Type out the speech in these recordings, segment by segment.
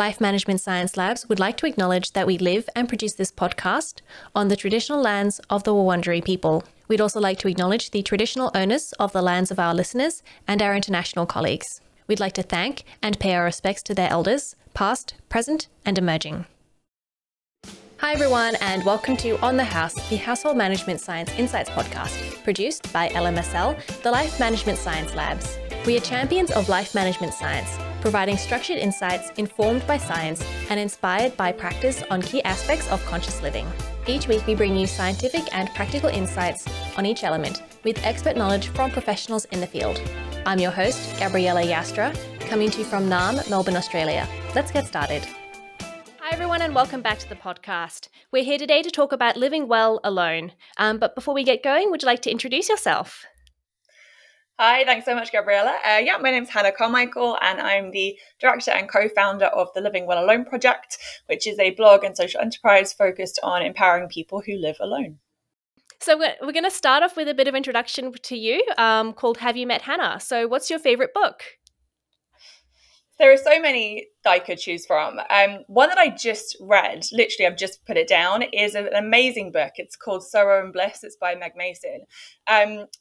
Life Management Science Labs would like to acknowledge that we live and produce this podcast on the traditional lands of the Wurundjeri people. We'd also like to acknowledge the traditional owners of the lands of our listeners and our international colleagues. We'd like to thank and pay our respects to their elders, past, present, and emerging. Hi everyone, and welcome to On The House, the Household Management Science Insights Podcast, produced by LMSL, the Life Management Science Labs. We are champions of life management science, providing structured insights informed by science and inspired by practice on key aspects of conscious living. Each week we bring you scientific and practical insights on each element, with expert knowledge from professionals in the field. I'm your host, Gabriella Joustra, coming to you from NAM, Melbourne, Australia. Let's get started. Hi everyone, and welcome back to the podcast. We're here today to talk about living well alone. But before we get going, would you like to introduce yourself? Hi, thanks so much, Gabriella. My name's Hannah Carmichael, and I'm the director and co-founder of the Living Well Alone Project, which is a blog and social enterprise focused on empowering people who live alone. So we're going to start off with a bit of introduction to you, called Have You Met Hannah? So what's your favourite book? There are so many that I could choose from. One that I just read, literally I've just put it down, is an amazing book. It's called Sorrow and Bliss. It's by Meg Mason.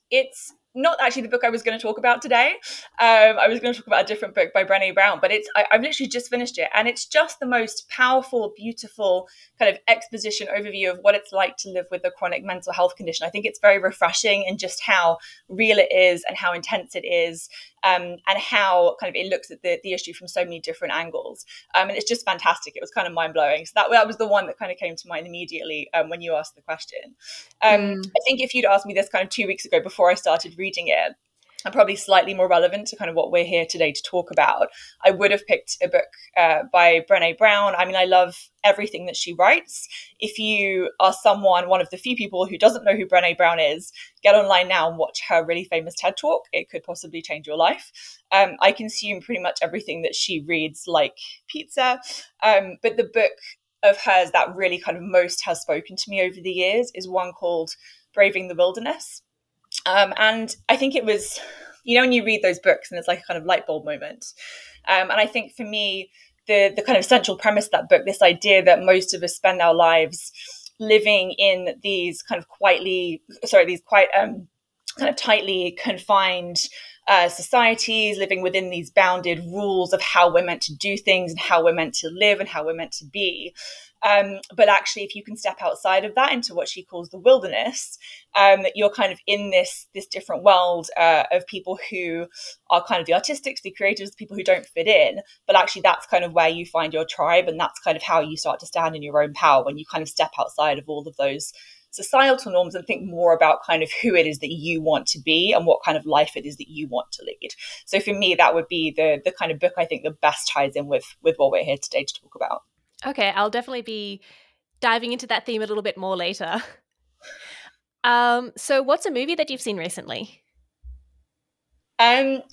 It's not actually the book I was going to talk about today. I was going to talk about a different book by Brené Brown, but I've literally just finished it. And it's just the most powerful, beautiful kind of exposition overview of what it's like to live with a chronic mental health condition. I think it's very refreshing in just how real it is and how intense it is. And how kind of it looks at the issue from so many different angles. And it's just fantastic. It was kind of mind-blowing. So that was the one that kind of came to mind immediately when you asked the question. I think if you'd asked me this kind of 2 weeks ago before I started reading it, and probably slightly more relevant to kind of what we're here today to talk about, I would have picked a book by Brené Brown. I mean, I love everything that she writes. If you are one of the few people who doesn't know who Brené Brown is, get online now and watch her really famous TED Talk. It could possibly change your life. I consume pretty much everything that she reads like pizza, but the book of hers that really kind of most has spoken to me over the years is one called Braving the Wilderness. And I think it was, when you read those books and it's like a kind of light bulb moment. And I think for me, the kind of central premise of that book, this idea that most of us spend our lives living in these kind of kind of tightly confined societies, living within these bounded rules of how we're meant to do things and how we're meant to live and how we're meant to be. But actually, if you can step outside of that into what she calls the wilderness, you're kind of in this different world of people who are kind of the artistics, the creatives, the people who don't fit in. But actually, that's kind of where you find your tribe, and that's kind of how you start to stand in your own power when you kind of step outside of all of those societal norms and think more about kind of who it is that you want to be and what kind of life it is that you want to lead. So for me, that would be the kind of book I think the best ties in with what we're here today to talk about. Okay, I'll definitely be diving into that theme a little bit more later. So what's a movie that you've seen recently?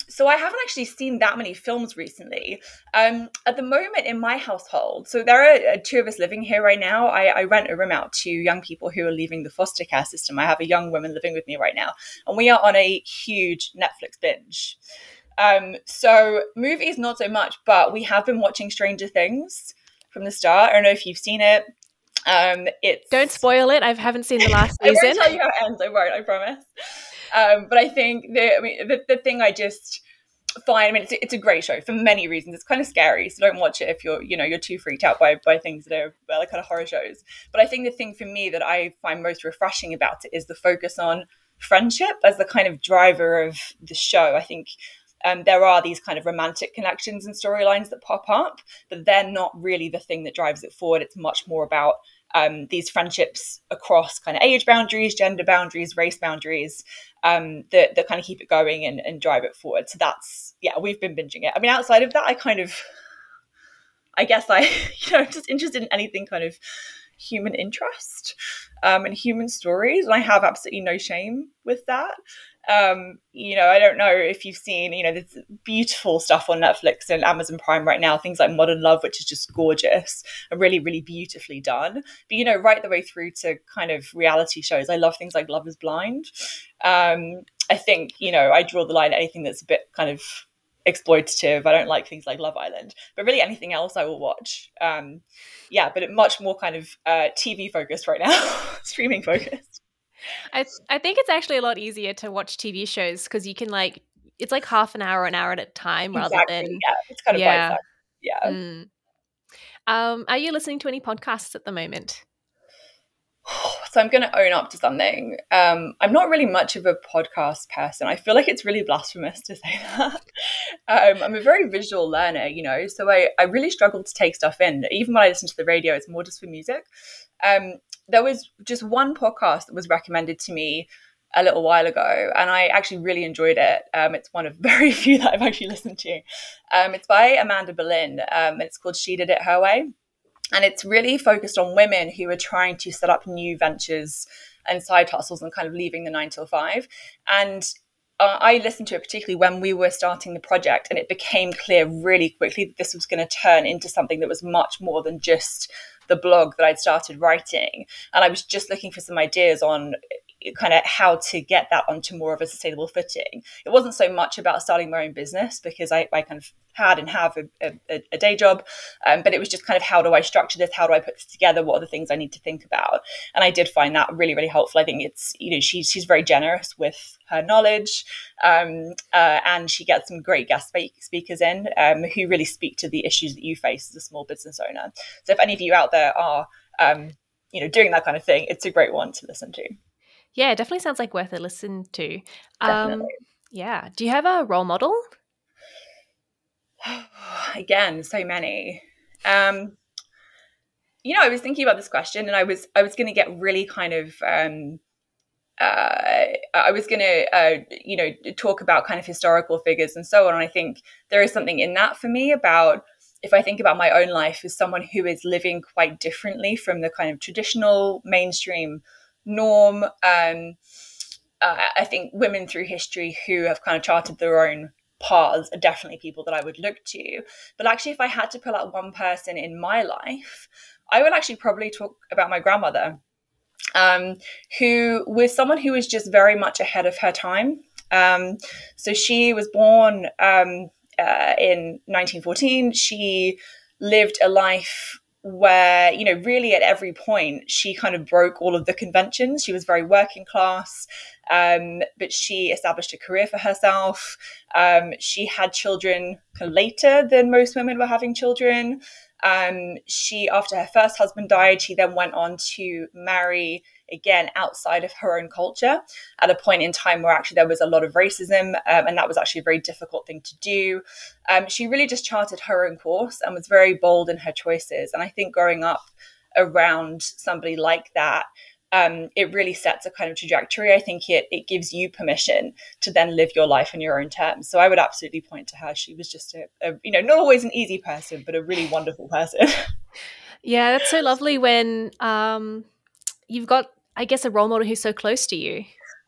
So I haven't actually seen that many films recently. At the moment in my household, so there are two of us living here right now. I rent a room out to young people who are leaving the foster care system. I have a young woman living with me right now, and we are on a huge Netflix binge. So movies, not so much, but we have been watching Stranger Things from the start. I don't know if you've seen it. Don't spoil it. I haven't seen the last season. I won't tell you how it ends. I won't, I promise. But I think the thing I just find, it's a great show for many reasons. It's kind of scary, so don't watch it if you're too freaked out by things that are like kind of horror shows. But I think the thing for me that I find most refreshing about it is the focus on friendship as the kind of driver of the show. I think there are these kind of romantic connections and storylines that pop up, but they're not really the thing that drives it forward. It's much more about these friendships across kind of age boundaries, gender boundaries, race boundaries, that kind of keep it going and drive it forward. So that's, we've been binging it. Outside of that, I'm just interested in anything kind of human interest and human stories. And I have absolutely no shame with that. I don't know if you've seen, this beautiful stuff on Netflix and Amazon Prime right now, things like Modern Love, which is just gorgeous and really, really beautifully done. But, right the way through to kind of reality shows, I love things like Love is Blind. I think, I draw the line at anything that's a bit kind of exploitative. I don't like things like Love Island, but really anything else I will watch. Yeah, but it much more kind of TV focused right now, streaming focused. I think it's actually a lot easier to watch TV shows because you can like, it's like half an hour or an hour at a time rather than. Yeah, it's kind of bite-sized. Yeah. Mm. Are you listening to any podcasts at the moment? So I'm going to own up to something. I'm not really much of a podcast person. I feel like it's really blasphemous to say that. I'm a very visual learner, you know, so I really struggle to take stuff in. Even when I listen to the radio, it's more just for music. There was just one podcast that was recommended to me a little while ago, and I actually really enjoyed it. It's one of very few that I've actually listened to. It's by Amanda Berlin. It's called She Did It Her Way. And it's really focused on women who are trying to set up new ventures and side hustles and kind of leaving the 9 to 5. And I listened to it particularly when we were starting the project, and it became clear really quickly that this was going to turn into something that was much more than just the blog that I'd started writing. And I was just looking for some ideas on kind of how to get that onto more of a sustainable footing. It wasn't so much about starting my own business because I kind of had and have a day job, but it was just kind of how do I structure this? How do I put this together? What are the things I need to think about? And I did find that really, really helpful. I think it's, you know, she's very generous with her knowledge, and she gets some great guest speakers in who really speak to the issues that you face as a small business owner. So if any of you out there are, you know, doing that kind of thing, it's a great one to listen to. Yeah, definitely sounds like worth a listen to. Definitely. Yeah. Do you have a role model? Again, so many. You know, I was thinking about this question, and I was going to get really kind of I was going to you know, talk about kind of historical figures and so on. And I think there is something in that for me about, if I think about my own life as someone who is living quite differently from the kind of traditional mainstream norm, I think women through history who have kind of charted their own paths are definitely people that I would look to. But actually, if I had to pull out one person in my life, I would actually probably talk about my grandmother, who was someone who was just very much ahead of her time. So she was born in 1914. She lived a life where, you know, really at every point she kind of broke all of the conventions. She was very working class, but she established a career for herself. She had children kind of later than most women were having children. She, after her first husband died, she then went on to marry again outside of her own culture at a point in time where actually there was a lot of racism, and that was actually a very difficult thing to do. She really just charted her own course and was very bold in her choices. And I think growing up around somebody like that, it really sets a kind of trajectory. I think it gives you permission to then live your life on your own terms. So I would absolutely point to her. She was just a you know, not always an easy person, but a really wonderful person. Yeah, that's so lovely when you've got, I guess, a role model who's so close to you.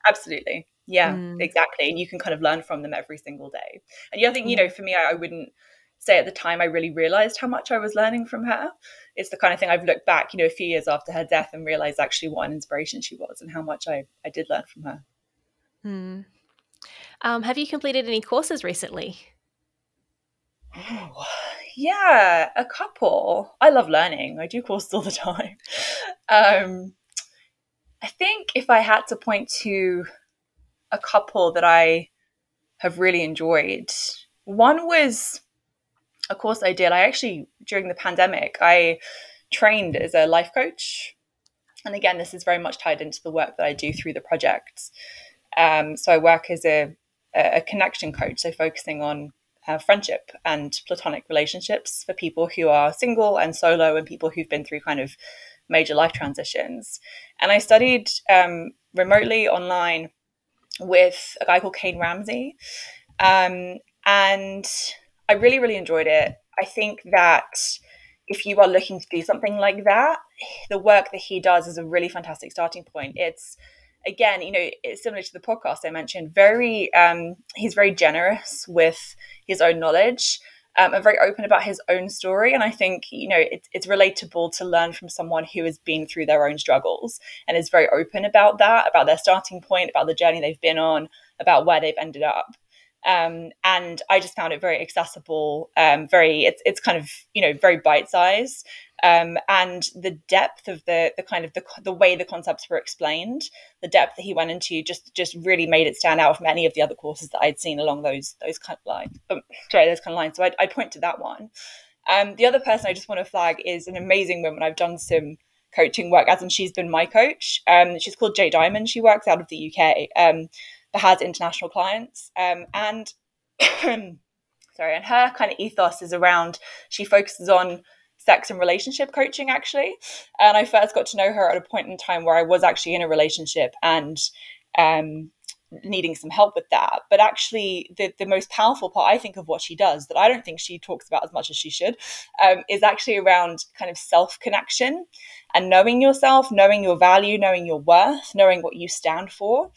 Absolutely. Yeah, exactly. And you can kind of learn from them every single day. And yeah, I think, you know, for me, I wouldn't say at the time I really realized how much I was learning from her. It's the kind of thing I've looked back, you know, a few years after her death and realized actually what an inspiration she was and how much I did learn from her. Mm. Have you completed any courses recently? Oh, yeah, a couple. I love learning. I do courses all the time. I think if I had to point to a couple that I have really enjoyed, one was a course I did. I actually, during the pandemic, I trained as a life coach. And again, this is very much tied into the work that I do through the project. So I work as a connection coach, so focusing on friendship and platonic relationships for people who are single and solo and people who've been through kind of major life transitions. And I studied remotely online with a guy called Kane Ramsey. And I really, really enjoyed it. I think that if you are looking to do something like that, the work that he does is a really fantastic starting point. It's, again, you know, it's similar to the podcast I mentioned, very, he's very generous with his own knowledge, and very open about his own story. And I think, you know, it's relatable to learn from someone who has been through their own struggles and is very open about that, about their starting point, about the journey they've been on, about where they've ended up. And I just found it very accessible, it's kind of, very bite-sized. And the depth of the way the concepts were explained, the depth that he went into just really made it stand out from any of the other courses that I'd seen along those kind of lines. So I'd point to that one. The other person I just want to flag is an amazing woman. I've done some coaching work, as in she's been my coach. She's called Jay Diamond. She works out of the UK, but has international clients. And her kind of ethos is around, she focuses on sex and relationship coaching, actually. And I first got to know her at a point in time where I was actually in a relationship and needing some help with that. But actually, the most powerful part, I think, of what she does that I don't think she talks about as much as she should, is actually around kind of self-connection and knowing yourself, knowing your value, knowing your worth, knowing what you stand for.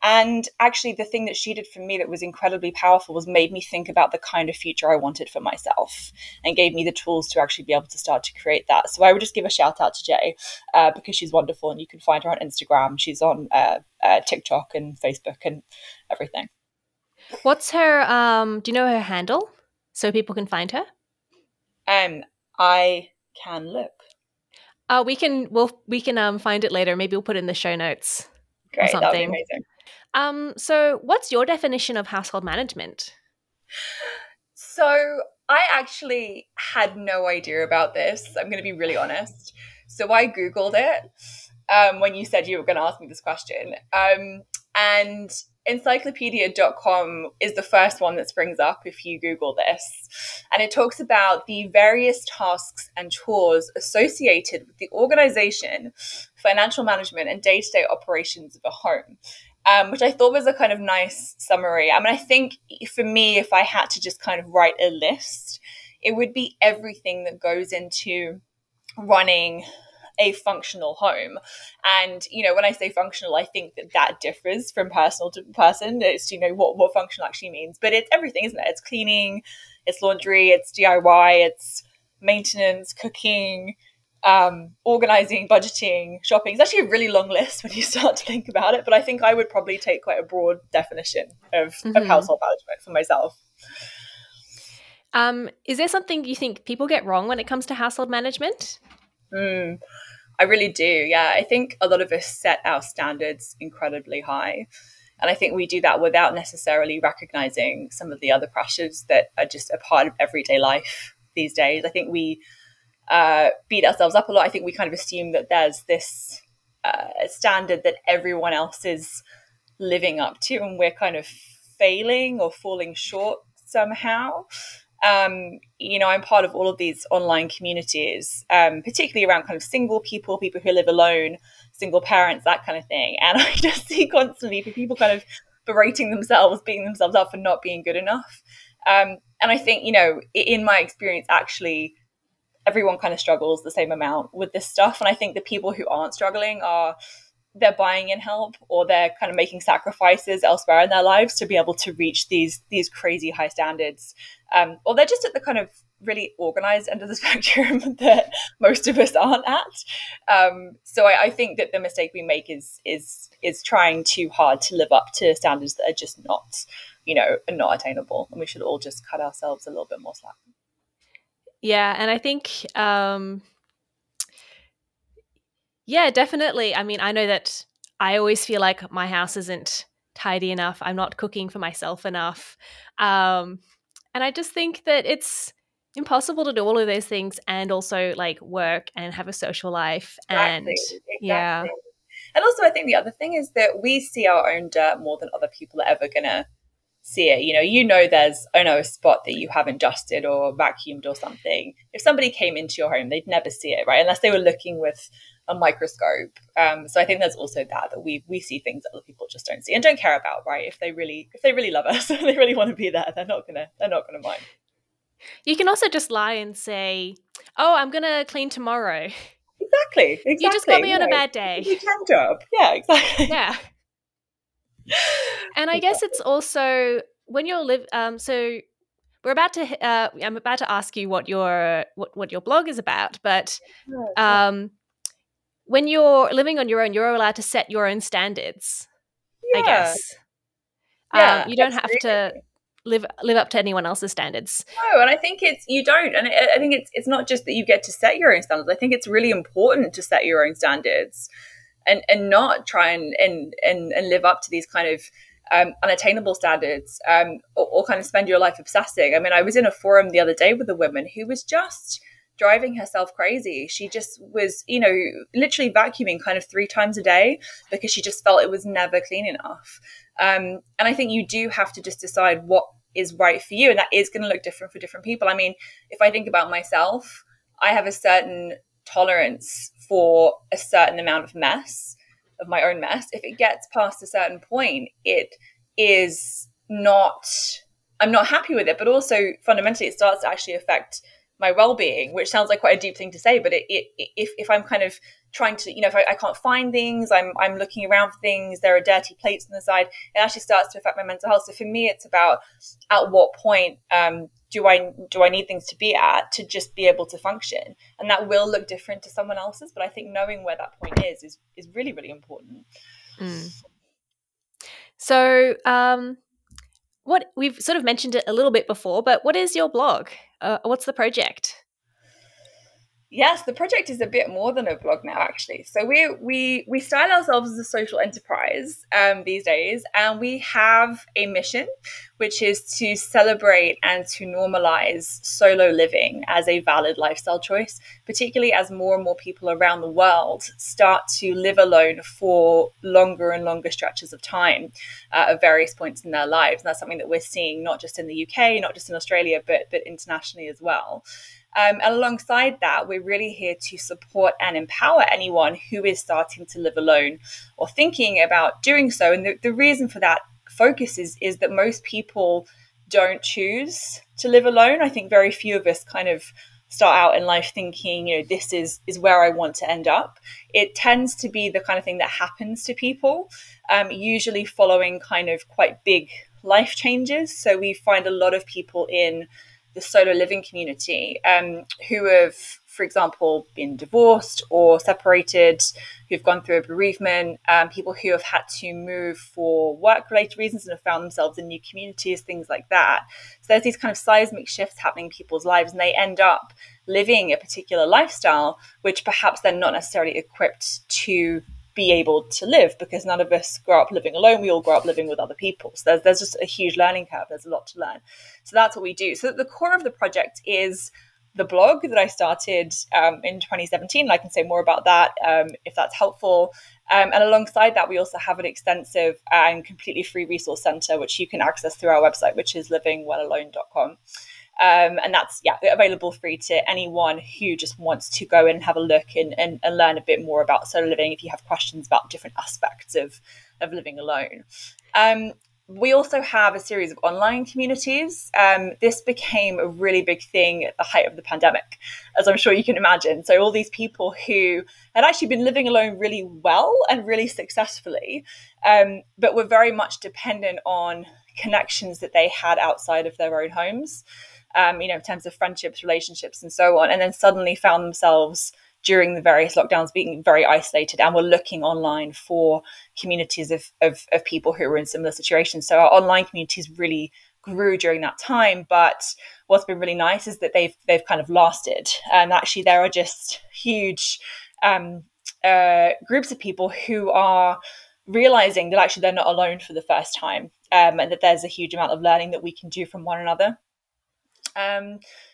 And actually, the thing that she did for me that was incredibly powerful was made me think about the kind of future I wanted for myself and gave me the tools to actually be able to start to create that. So I would just give a shout out to Jay because she's wonderful, and you can find her on Instagram. She's on TikTok and Facebook and everything. What's her, do you know her handle so people can find her? I can look. We can find it later. Maybe we'll put it in the show notes. Great, that would be amazing. So what's your definition of household management? So I actually had no idea about this. I'm going to be really honest. So I Googled it when you said you were going to ask me this question. And encyclopedia.com is the first one that springs up if you Google this. And it talks about the various tasks and chores associated with the organization, financial management, and day-to-day operations of a home. Which I thought was a kind of nice summary. I mean, I think for me, if I had to just kind of write a list, it would be everything that goes into running a functional home. And, when I say functional, I think that differs from person to person. It's, what functional actually means. But it's everything, isn't it? It's cleaning, it's laundry, it's DIY, it's maintenance, cooking, organizing, budgeting, shopping. It's actually a really long list when you start to think about it, but I think I would probably take quite a broad definition of household management for myself. Is there something you think people get wrong when it comes to household management? I really do. Yeah, I think a lot of us set our standards incredibly high, and I think we do that without necessarily recognizing some of the other pressures that are just a part of everyday life these days. I think we beat ourselves up a lot. I think we kind of assume that there's this standard that everyone else is living up to, and we're kind of failing or falling short somehow. I'm part of all of these online communities, particularly around kind of single people who live alone, single parents, that kind of thing. And I just see constantly people kind of berating themselves, beating themselves up for not being good enough. And I think, in my experience, actually, everyone kind of struggles the same amount with this stuff. And I think the people who aren't struggling they're buying in help, or they're kind of making sacrifices elsewhere in their lives to be able to reach these crazy high standards. Or they're just at the kind of really organized end of the spectrum that most of us aren't at. So I think that the mistake we make is trying too hard to live up to standards that are just not attainable. And we should all just cut ourselves a little bit more slack. Yeah, and I think, definitely. I mean, I know that I always feel like my house isn't tidy enough. I'm not cooking for myself enough. And I just think that it's impossible to do all of those things and also like work and have a social life. Exactly. Yeah. And also I think the other thing is that we see our own dirt more than other people are ever going to see it. There's a spot that you haven't dusted or vacuumed or something. If somebody came into your home, they'd never see it, right? Unless they were looking with a microscope. So I think there's also that we see things that other people just don't see and don't care about, right? If they really love us, they really want to be there, they're not gonna mind. You can also just lie and say, "Oh, I'm gonna clean tomorrow." Exactly. You just got me on a bad day. You can job. Yeah, exactly. Yeah. And I guess it's also when you're so we're about to I'm about to ask you what your blog is about, but when you're living on your own, you're allowed to set your own standards. Yeah. I guess. You don't have to live up to anyone else's standards. No, and I think it's, you don't. And I think it's not just that you get to set your own standards. I think it's really important to set your own standards and not try and live up to these kind of unattainable standards or kind of spend your life obsessing. I mean, I was in a forum the other day with a woman who was just driving herself crazy. She just was, you know, literally vacuuming kind of 3 times a day because she just felt it was never clean enough. And I think you do have to just decide what is right for you. And that is going to look different for different people. I mean, if I think about myself, I have a certain tolerance for a certain amount of mess, of my own mess. If it gets past a certain point, it is not, I'm not happy with it. But also fundamentally, it starts to actually affect my well-being, which sounds like quite a deep thing to say, but if I'm kind of trying to, you know, if I can't find things, I'm looking around for things, there are dirty plates on the side, it actually starts to affect my mental health. So for me, it's about at what point do I need things to be at to just be able to function, and that will look different to someone else's. But I think knowing where that point is really, really important. Mm. So what we've sort of mentioned it a little bit before, but what is your blog? What's the project? Yes, the project is a bit more than a blog now, actually. So we style ourselves as a social enterprise these days, and we have a mission, which is to celebrate and to normalize solo living as a valid lifestyle choice, particularly as more and more people around the world start to live alone for longer and longer stretches of time at various points in their lives. And that's something that we're seeing not just in the UK, not just in Australia, but internationally as well. And alongside that, we're really here to support and empower anyone who is starting to live alone or thinking about doing so. And the reason for that focus is that most people don't choose to live alone. I think very few of us kind of start out in life thinking, you know, this is where I want to end up. It tends to be the kind of thing that happens to people, usually following kind of quite big life changes. So we find a lot of people in the solo living community who have, for example, been divorced or separated, who've gone through a bereavement, people who have had to move for work-related reasons and have found themselves in new communities, things like that. So there's these kind of seismic shifts happening in people's lives, and they end up living a particular lifestyle, which perhaps they're not necessarily equipped to be able to live, because none of us grow up living alone. We all grow up living with other people. So there's just a huge learning curve. There's a lot to learn. So that's what we do. So the core of the project is the blog that I started in 2017. And I can say more about that if that's helpful. And alongside that, we also have an extensive and completely free resource center, which you can access through our website, which is livingwellalone.com. And that's available free to anyone who just wants to go and have a look and learn a bit more about solo living if you have questions about different aspects of living alone. We also have a series of online communities. This became a really big thing at the height of the pandemic, as I'm sure you can imagine. So all these people who had actually been living alone really well and really successfully, but were very much dependent on connections that they had outside of their own homes. You know, in terms of friendships, relationships, and so on, and then suddenly found themselves during the various lockdowns being very isolated, and were looking online for communities of people who were in similar situations. So our online communities really grew during that time. But what's been really nice is that they've kind of lasted, and actually there are just huge groups of people who are realizing that actually they're not alone for the first time, and that there's a huge amount of learning that we can do from one another.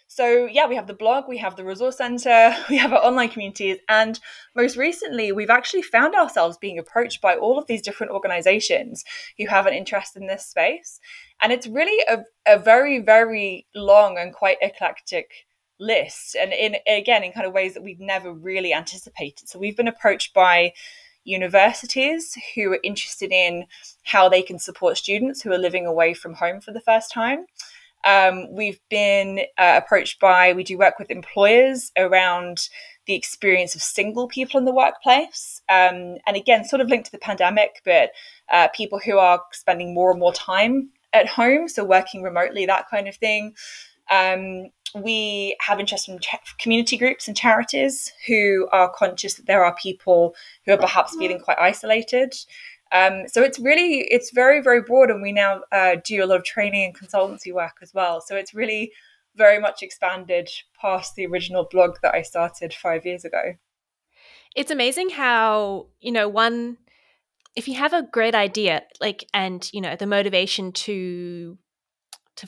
So yeah, we have the blog, we have the resource center, we have our online communities, and most recently we've actually found ourselves being approached by all of these different organizations who have an interest in this space. And it's really a very, very long and quite eclectic list, and in kind of ways that we've never really anticipated. So we've been approached by universities who are interested in how they can support students who are living away from home for the first time. We've been approached by, we do work with employers around the experience of single people in the workplace. And again, sort of linked to the pandemic, but people who are spending more and more time at home, so working remotely, that kind of thing. We have interest from community groups and charities who are conscious that there are people who are perhaps feeling quite isolated. So it's very, very broad. And we now do a lot of training and consultancy work as well. So it's really very much expanded past the original blog that I started 5 years ago. It's amazing how, if you have a great idea, the motivation to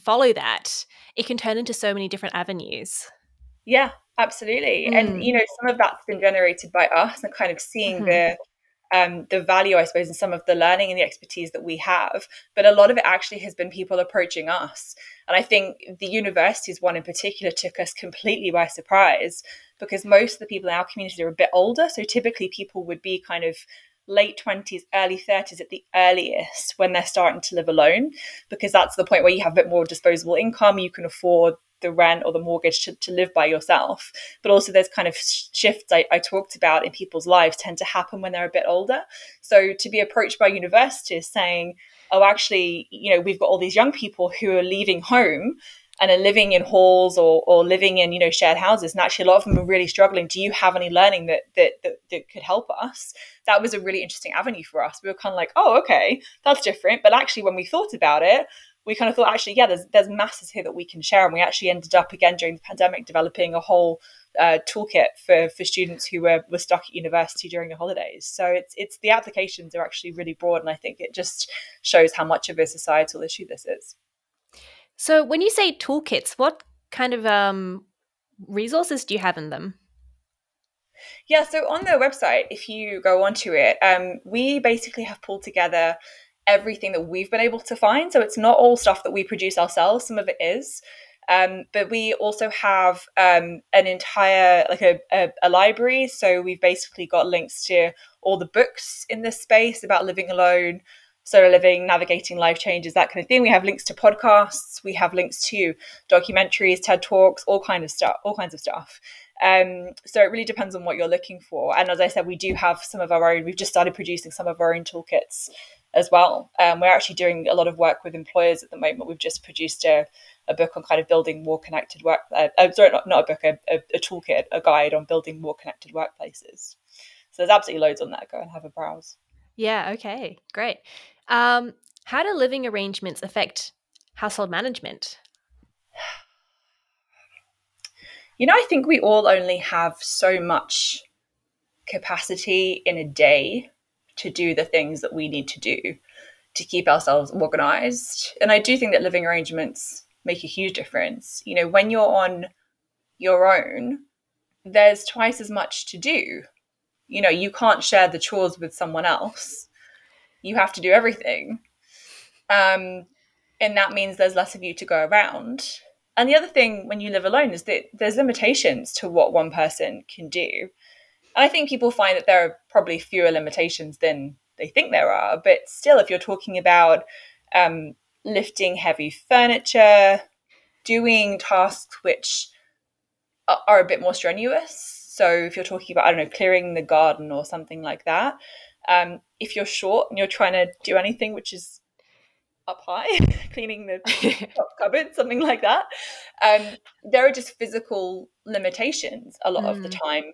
follow that, it can turn into so many different avenues. Yeah, absolutely. Mm. And, some of that's been generated by us and kind of seeing the value, I suppose, in some of the learning and the expertise that we have. But a lot of it actually has been people approaching us. And I think the universities one in particular took us completely by surprise, because most of the people in our community are a bit older. So typically people would be kind of late 20s, early 30s at the earliest when they're starting to live alone, because that's the point where you have a bit more disposable income, you can afford the rent or the mortgage to live by yourself. But also there's kind of shifts I talked about in people's lives tend to happen when they're a bit older. So to be approached by universities saying, oh, actually, we've got all these young people who are leaving home and are living in halls or living in, shared houses. And actually a lot of them are really struggling. Do you have any learning that could help us? That was a really interesting avenue for us. We were kind of like, oh, okay, that's different. But actually when we thought about it, we kind of thought, actually, yeah, there's masses here that we can share. And we actually ended up, again, during the pandemic, developing a whole toolkit for students who were stuck at university during the holidays. So it's the applications are actually really broad. And I think it just shows how much of a societal issue this is. So when you say toolkits, what kind of resources do you have in them? Yeah, so on the website, if you go onto it, we basically have pulled together everything that we've been able to find. So it's not all stuff that we produce ourselves. Some of it is. But we also have an entire, a library. So we've basically got links to all the books in this space about living alone, solo living, navigating life changes, that kind of thing. We have links to podcasts. We have links to documentaries, TED Talks, all kinds of stuff. So it really depends on what you're looking for. And as I said, we do have some of our own. We've just started producing some of our own toolkits as well. We're actually doing a lot of work with employers at the moment. We've just produced a book on kind of building more connected work. A toolkit, a guide on building more connected workplaces. So there's absolutely loads on that. Go and have a browse. Yeah. Okay. Great. How do living arrangements affect household management? I think we all only have so much capacity in a day to do the things that we need to do to keep ourselves organized. And I do think that living arrangements make a huge difference. When you're on your own, there's twice as much to do. You can't share the chores with someone else. You have to do everything. And that means there's less of you to go around. And the other thing when you live alone is that there's limitations to what one person can do. And I think people find that there are probably fewer limitations than they think there are. But still, if you're talking about lifting heavy furniture, doing tasks which are a bit more strenuous. So if you're talking about, clearing the garden or something like that, if you're short and you're trying to do anything which is up high, cleaning the top cupboard, something like that. There are just physical limitations a lot of the time,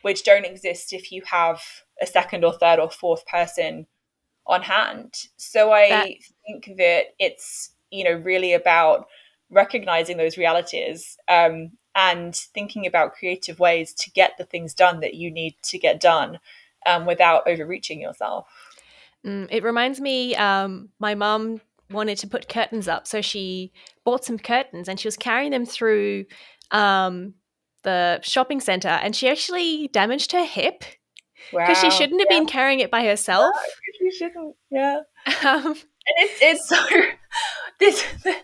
which don't exist if you have a second or third or fourth person on hand. So I think that it's, really about recognizing those realities and thinking about creative ways to get the things done that you need to get done without overreaching yourself. It reminds me, my mum wanted to put curtains up, so she bought some curtains and she was carrying them through the shopping center, and she actually damaged her hip because she shouldn't have been carrying it by herself. No, she shouldn't. Yeah. And it's so the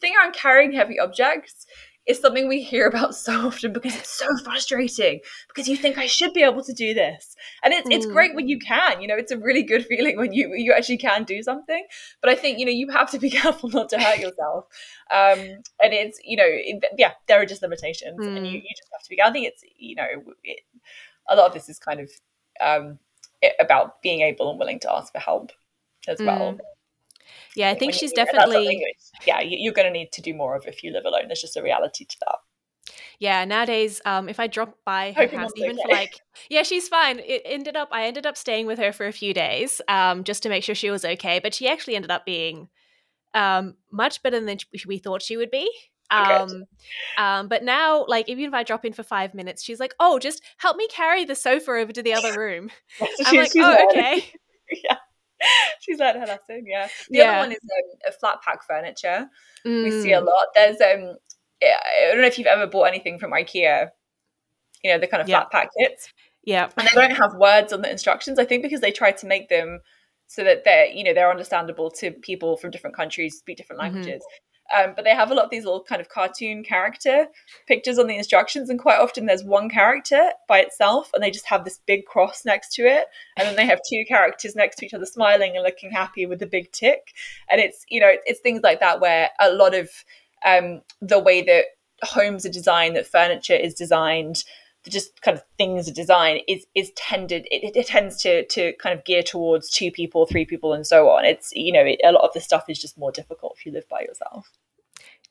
thing around carrying heavy objects is something we hear about so often because it's so frustrating, because you think I should be able to do this. And it's great when you can, it's a really good feeling when you actually can do something. But I think, you have to be careful not to hurt yourself. And it's, there are just limitations and you just have to be careful. I think it's, a lot of this is kind of about being able and willing to ask for help as well. Yeah, I think she's definitely... you're going to need to do more of if you live alone. There's just a reality to that. Yeah, nowadays, if I drop by her house, even for like, yeah, she's fine. I ended up staying with her for a few days just to make sure she was okay. But she actually ended up being much better than we thought she would be. But now, like, even if I drop in for 5 minutes, she's like, "Oh, just help me carry the sofa over to the other room." I'm like, "Oh, okay." Yeah. She's learned her lesson, yeah. The other one is flat pack furniture. We see a lot. There's, I don't know if you've ever bought anything from IKEA, you know, the kind of flat pack kits. Yeah. And they don't have words on the instructions, I think, because they try to make them so that they're understandable to people from different countries, speak different languages. But they have a lot of these little kind of cartoon character pictures on the instructions, and quite often there's one character by itself and they just have this big cross next to it, and then they have two characters next to each other smiling and looking happy with a big tick. And it's, you know, it's things like that where a lot of the way that homes are designed, that furniture is designed, just kind of things are designed is tended, it tends to kind of gear towards two people, three people, and so on. It's, you know, a lot of the stuff is just more difficult if you live by yourself.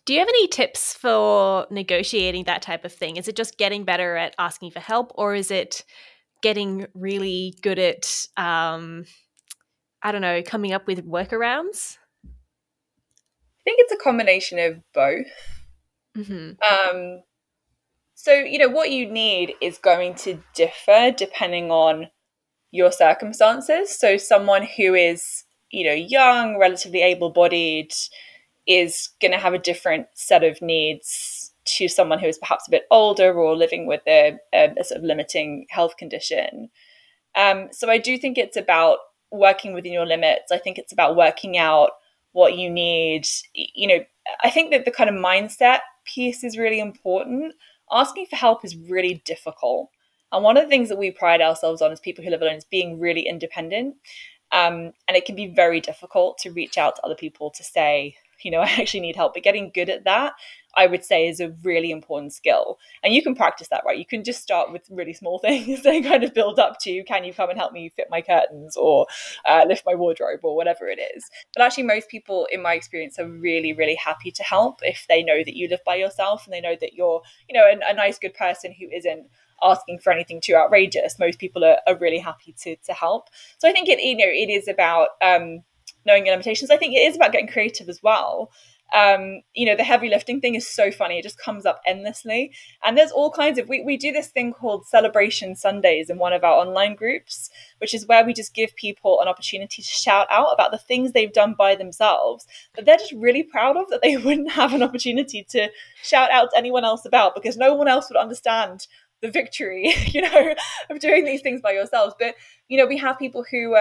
Do you have any tips for negotiating that type of thing? Is it just getting better at asking for help, or is it getting really good at coming up with workarounds? I think it's a combination of both. So, you know, what you need is going to differ depending on your circumstances. So someone who is, you know, young, relatively able-bodied is going to have a different set of needs to someone who is perhaps a bit older or living with a sort of limiting health condition. So I do think it's about working within your limits. I think it's about working out what you need. You know, I think that the kind of mindset piece is really important. Asking for help is really difficult. And one of the things that we pride ourselves on as people who live alone is being really independent. And it can be very difficult to reach out to other people to say, you know, I actually need help. But getting good at that, I would say, is a really important skill. And you can practice that, right? You can just start with really small things and kind of build up to, can you come and help me fit my curtains or lift my wardrobe or whatever it is. But actually, most people, in my experience, are really, really happy to help if they know that you live by yourself and they know that you're, you know, a nice, good person who isn't asking for anything too outrageous. Most people are really happy to help. So I think it is about knowing your limitations. I think it is about getting creative as well. You know, the heavy lifting thing is so funny. It just comes up endlessly. And there's all kinds of, we do this thing called Celebration Sundays in one of our online groups, which is where we just give people an opportunity to shout out about the things they've done by themselves that they're just really proud of, that they wouldn't have an opportunity to shout out to anyone else about, because no one else would understand the victory, you know, of doing these things by yourselves. But, you know, we have people who,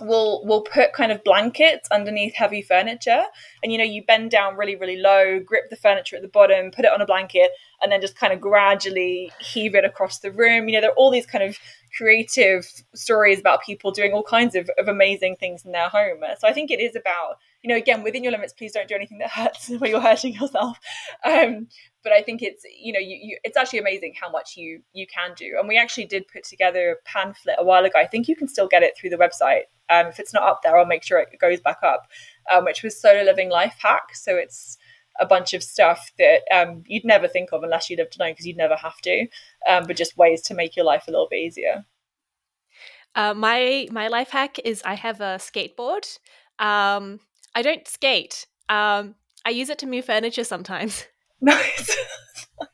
We'll put kind of blankets underneath heavy furniture, and, you know, you bend down really, really low, grip the furniture at the bottom, put it on a blanket, and then just kind of gradually heave it across the room. You know, there are all these kind of creative stories about people doing all kinds of amazing things in their home. So I think it is about, you know, again, within your limits, please don't do anything that hurts where you're hurting yourself. But I think it's, you know, it's actually amazing how much you can do. And we actually did put together a pamphlet a while ago. I think you can still get it through the website. If it's not up there, I'll make sure it goes back up, which was Solo Living Life Hacks. So it's a bunch of stuff that you'd never think of unless you lived alone, because you'd never have to, but just ways to make your life a little bit easier. My life hack is I have a skateboard. I don't skate. I use it to move furniture sometimes. Nice. I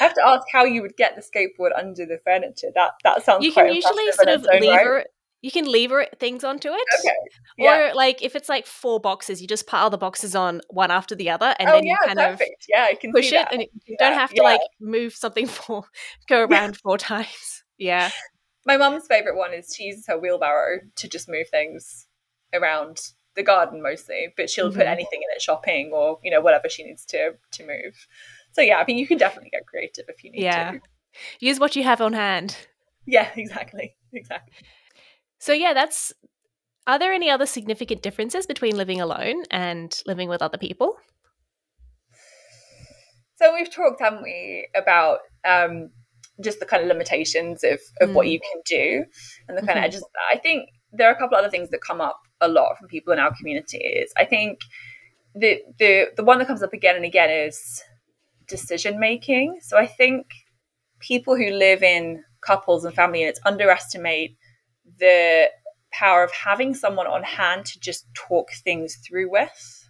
have to ask how you would get the skateboard under the furniture. That sounds you quite impressive. You can usually sort of you can lever things onto it. Okay. Yeah. Or like if it's like 4 boxes, you just pile the boxes on one after the other, and then you kind perfect. Of yeah, I can push see it that. And you don't have to like move something go around 4 times. Yeah. My mum's favourite one is she uses her wheelbarrow to just move things around the garden mostly, but she'll put anything in it, shopping or, you know, whatever she needs to move. So yeah, I mean, you can definitely get creative if you need to. Use what you have on hand. Yeah, exactly. So yeah, are there any other significant differences between living alone and living with other people? So we've talked, haven't we, about just the kind of limitations of what you can do and the kind of edges of that. I think there are a couple other things that come up a lot from people in our communities. I think the one that comes up again and again is decision making. So I think people who live in couples and family units underestimate the power of having someone on hand to just talk things through with.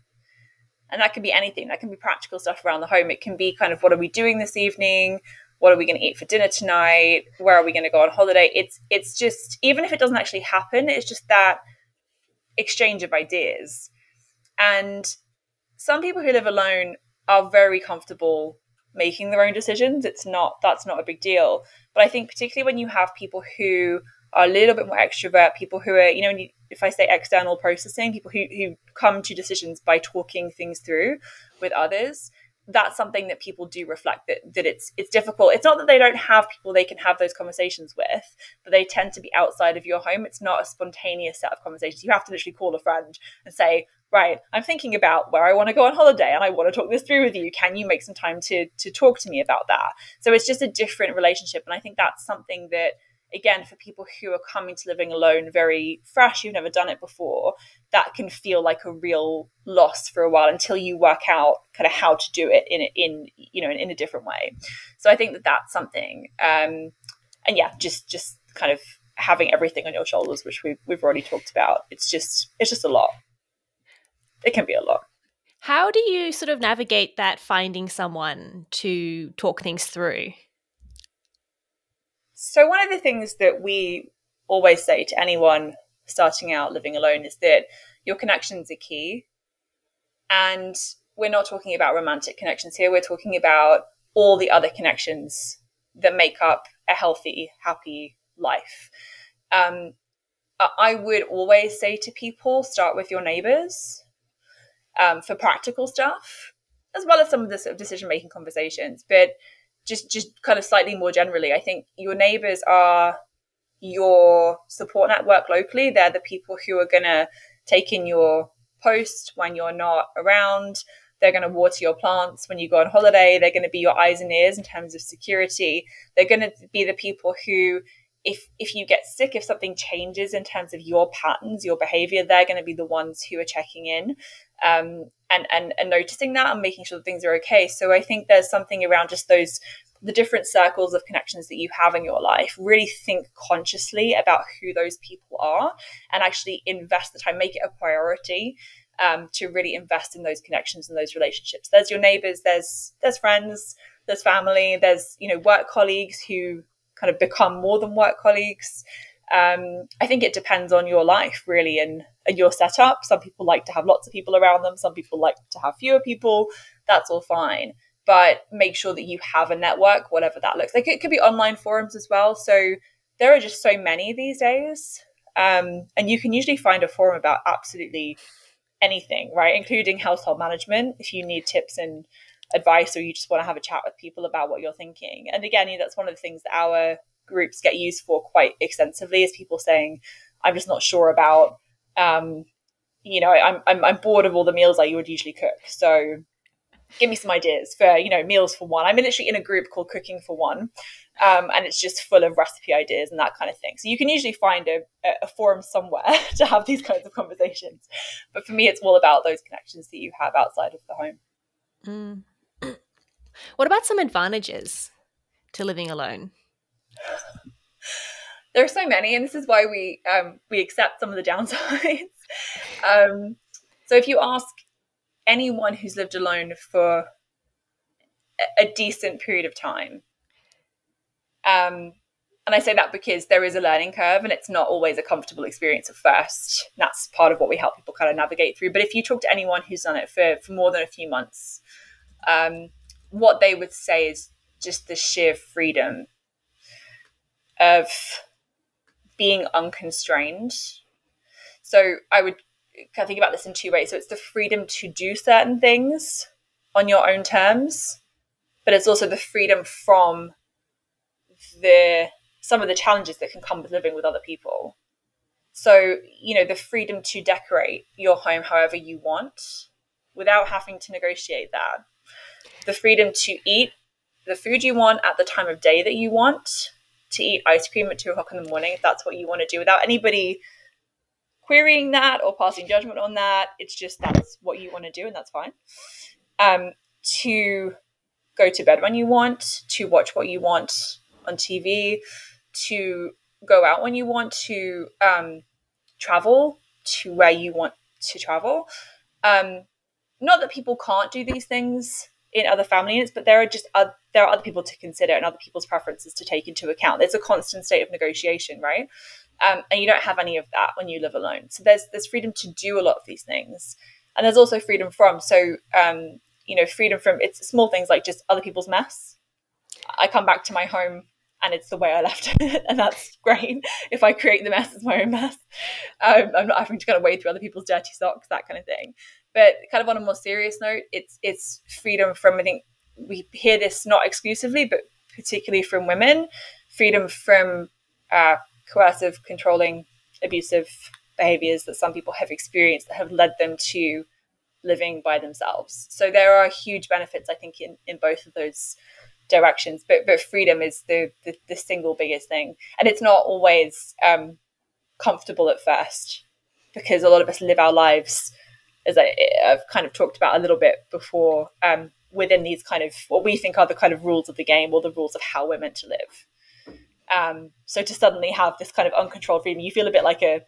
And that can be anything. That can be practical stuff around the home. It can be kind of, what are we doing this evening? What are we going to eat for dinner tonight? Where are we going to go on holiday? It's just, even if it doesn't actually happen, it's just that exchange of ideas. And some people who live alone are very comfortable making their own decisions. That's not a big deal. But I think particularly when you have people who are a little bit more extrovert, people who are, you know, if I say external processing, people who come to decisions by talking things through with others, that's something that people do reflect that it's difficult. It's not that they don't have people they can have those conversations with, but they tend to be outside of your home. It's not a spontaneous set of conversations. You have to literally call a friend and say, right, I'm thinking about where I want to go on holiday and I want to talk this through with you. Can you make some time to talk to me about that? So it's just a different relationship. And I think that's something that, again, for people who are coming to living alone very fresh, you've never done it before, that can feel like a real loss for a while until you work out kind of how to do it in a different way. So I think that's something. And yeah, just kind of having everything on your shoulders, which we've already talked about. It's just a lot. It can be a lot. How do you sort of navigate that, finding someone to talk things through? So one of the things that we always say to anyone starting out living alone is that your connections are key. And we're not talking about romantic connections here. We're talking about all the other connections that make up a healthy, happy life. I would always say to people, start with your neighbours for practical stuff, as well as some of the sort of decision-making conversations. But just kind of slightly more generally, I think your neighbours are your support network locally. They're the people who are going to take in your post when you're not around. They're going to water your plants when you go on holiday. They're going to be your eyes and ears in terms of security. They're going to be the people who, if you get sick, if something changes in terms of your patterns, your behaviour, they're going to be the ones who are checking in and noticing that and making sure that things are okay. So I think there's something around just the different circles of connections that you have in your life. Really think consciously about who those people are and actually invest the time, make it a priority to really invest in those connections and those relationships. There's your neighbours, there's friends, there's family, there's, you know, work colleagues who kind of become more than work colleagues. I think it depends on your life really and your setup. Some people like to have lots of people around them. Some people like to have fewer people. That's all fine. But make sure that you have a network, whatever that looks like. It could be online forums as well. So there are just so many these days. And you can usually find a forum about absolutely anything, right? Including household management. If you need tips and advice, or you just want to have a chat with people about what you're thinking. And again, that's one of the things that our groups get used for quite extensively, is people saying, I'm just not sure about, I'm bored of all the meals I would usually cook. So give me some ideas for, meals for one. I'm literally in a group called Cooking for One, and it's just full of recipe ideas and that kind of thing. So you can usually find a forum somewhere to have these kinds of conversations. But for me, it's all about those connections that you have outside of the home. Mm. What about some advantages to living alone? There are so many, and this is why we accept some of the downsides. So if you ask anyone who's lived alone for a decent period of time, and I say that because there is a learning curve and it's not always a comfortable experience at first. That's part of what we help people kind of navigate through. But if you talk to anyone who's done it for more than a few months, what they would say is just the sheer freedom of being unconstrained. So I would kind of think about this in two ways. So it's the freedom to do certain things on your own terms, but it's also the freedom from some of the challenges that can come with living with other people. So, the freedom to decorate your home however you want without having to negotiate that. The freedom to eat the food you want at the time of day that you want, to eat ice cream at 2:00 in the morning if that's what you want to do, without anybody querying that or passing judgment on that. It's just that's what you want to do and that's fine. To go to bed when you want, to watch what you want on TV, to go out when you want, to travel to where you want to travel. Not that people can't do these things in other family units, but there are other people to consider and other people's preferences to take into account. There's a constant state of negotiation, right? And you don't have any of that when you live alone. So there's freedom to do a lot of these things. And there's also freedom from. So, freedom from, it's small things like just other people's mess. I come back to my home and it's the way I left it. And that's great. If I create the mess, it's my own mess. I'm not having to kind of wade through other people's dirty socks, that kind of thing. But kind of on a more serious note, it's freedom from, I think we hear this not exclusively, but particularly from women, freedom from coercive, controlling, abusive behaviors that some people have experienced that have led them to living by themselves. So there are huge benefits, I think, in both of those directions, but freedom is the single biggest thing. And it's not always comfortable at first, because a lot of us live our lives, as I've kind of talked about a little bit before, within these kind of what we think are the kind of rules of the game, or the rules of how we're meant to live. So to suddenly have this kind of uncontrolled freedom, you feel a bit like a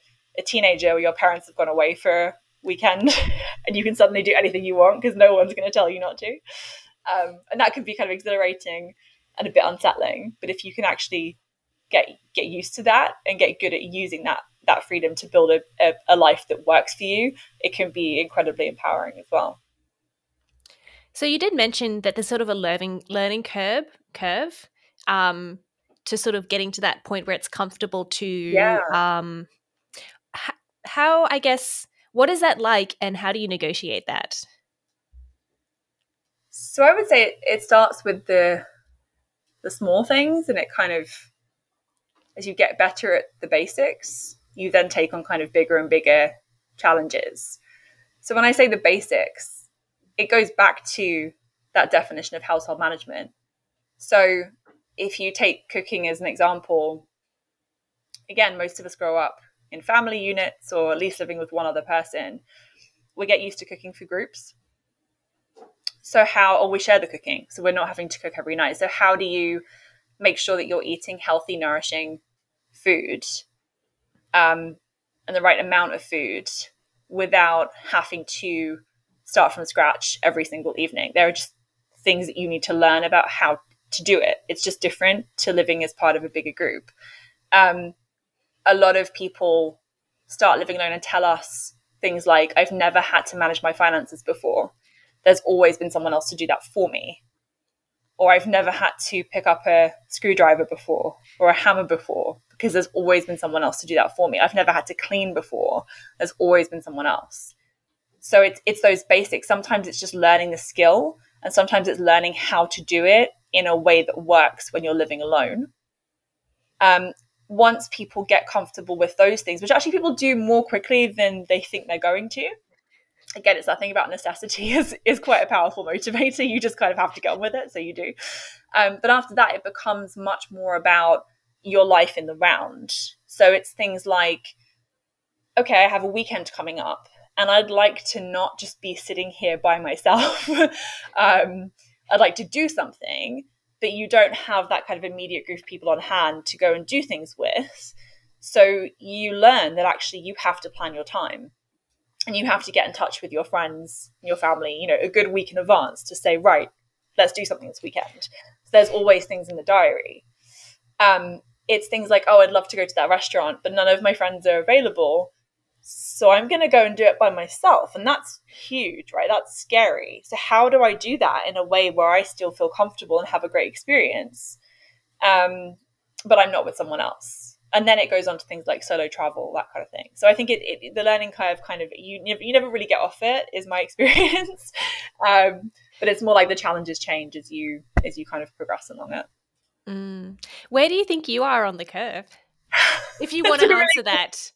teenager where your parents have gone away for a weekend and you can suddenly do anything you want because no one's going to tell you not to. And that can be kind of exhilarating and a bit unsettling. But if you can actually get used to that and get good at using that freedom to build a life that works for you, it can be incredibly empowering as well. So you did mention that there's sort of a learning curve to sort of getting to that point where it's comfortable to how, I guess, what is that like and how do you negotiate that? So I would say it starts with the small things, and it kind of, as you get better at the basics, you then take on kind of bigger and bigger challenges. So when I say the basics, it goes back to that definition of household management. So if you take cooking as an example, again, most of us grow up in family units or at least living with one other person. We get used to cooking for groups. Or we share the cooking, so we're not having to cook every night. So how do you make sure that you're eating healthy, nourishing food and the right amount of food without having to start from scratch every single evening? There are just things that you need to learn about how to do it. It's just different to living as part of a bigger group. A lot of people start living alone and tell us things like, I've never had to manage my finances before. There's always been someone else to do that for me. Or I've never had to pick up a screwdriver before, or a hammer before, because there's always been someone else to do that for me. I've never had to clean before. There's always been someone else. So it's those basics. Sometimes it's just learning the skill, and sometimes it's learning how to do it in a way that works when you're living alone. Once people get comfortable with those things, which actually people do more quickly than they think they're going to. Again, it's that thing about necessity is quite a powerful motivator. You just kind of have to get on with it, so you do. But after that, it becomes much more about your life in the round. So it's things like, okay, I have a weekend coming up and I'd like to not just be sitting here by myself. I'd like to do something, but you don't have that kind of immediate group of people on hand to go and do things with. So you learn that actually you have to plan your time. And you have to get in touch with your friends and your family, a good week in advance to say, right, let's do something this weekend. So there's always things in the diary. It's things like, oh, I'd love to go to that restaurant, but none of my friends are available. So I'm going to go and do it by myself. And that's huge, right? That's scary. So how do I do that in a way where I still feel comfortable and have a great experience, but I'm not with someone else? And then it goes on to things like solo travel, that kind of thing. So I think the learning curve kind of, you never really get off it, is my experience. But it's more like the challenges change as you kind of progress along it. Mm. Where do you think you are on the curve? If you want to answer that.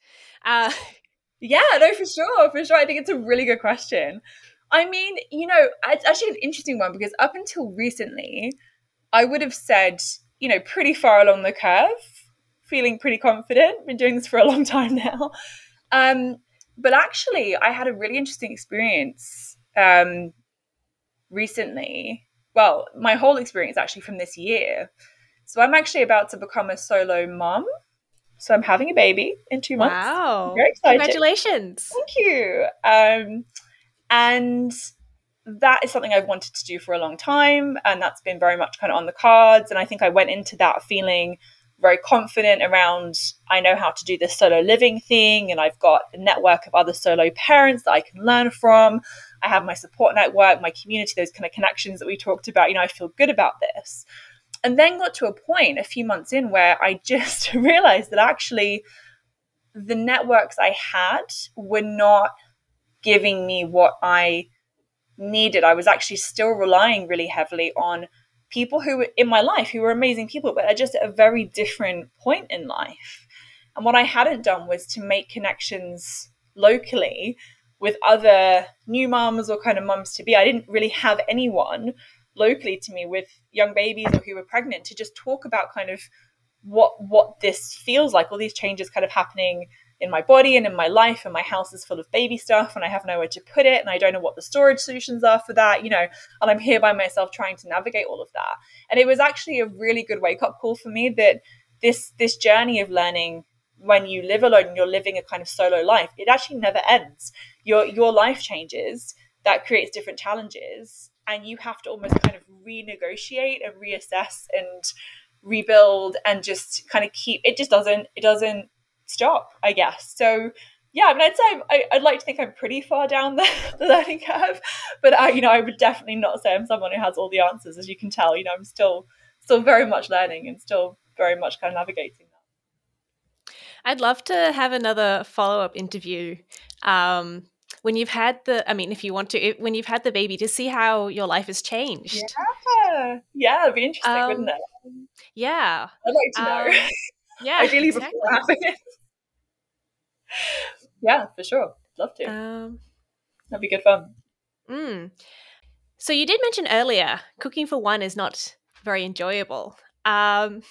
For sure. I think it's a really good question. I mean, it's actually an interesting one, because up until recently, I would have said, pretty far along the curve. Feeling pretty confident, been doing this for a long time now. But actually I had a really interesting experience recently well, my whole experience actually from this year. So I'm actually about to become a solo mum. So I'm having a baby in 2 months. Wow. Very excited. Congratulations. Thank you. And that is something I've wanted to do for a long time. And that's been very much kind of on the cards. And I think I went into that feeling very confident around, I know how to do this solo living thing, and I've got a network of other solo parents that I can learn from. I have my support network, my community, those kind of connections that we talked about. You know, I feel good about this. And then got to a point a few months in where I just realized that actually the networks I had were not giving me what I needed. I was actually still relying really heavily on people who were in my life who were amazing people, but are just at a very different point in life. And what I hadn't done was to make connections locally with other new mums or kind of mums to be. I didn't really have anyone locally to me with young babies or who were pregnant to just talk about kind of what this feels like, all these changes kind of happening in my body and in my life, and my house is full of baby stuff and I have nowhere to put it and I don't know what the storage solutions are for that, you know, and I'm here by myself trying to navigate all of that. And it was actually a really good wake-up call for me that this journey of learning when you live alone and you're living a kind of solo life, it actually never ends. Your life changes, that creates different challenges, and you have to almost kind of renegotiate and reassess and rebuild and just kind of keep, it doesn't stop, I guess. So yeah, I mean, I'd say I'd like to think I'm pretty far down the learning curve, but I, you know, I would definitely not say I'm someone who has all the answers, as you can tell. You know, I'm still very much learning and still very much kind of navigating that. I'd love to have another follow-up interview when you've had when you've had the baby, to see how your life has changed. Yeah, it'd be interesting, wouldn't it? Yeah, I'd like to know. Yeah, ideally exactly. Before having it. Yeah, for sure. Love to. That'd be good fun. Mm. So you did mention earlier, cooking for one is not very enjoyable. Do you have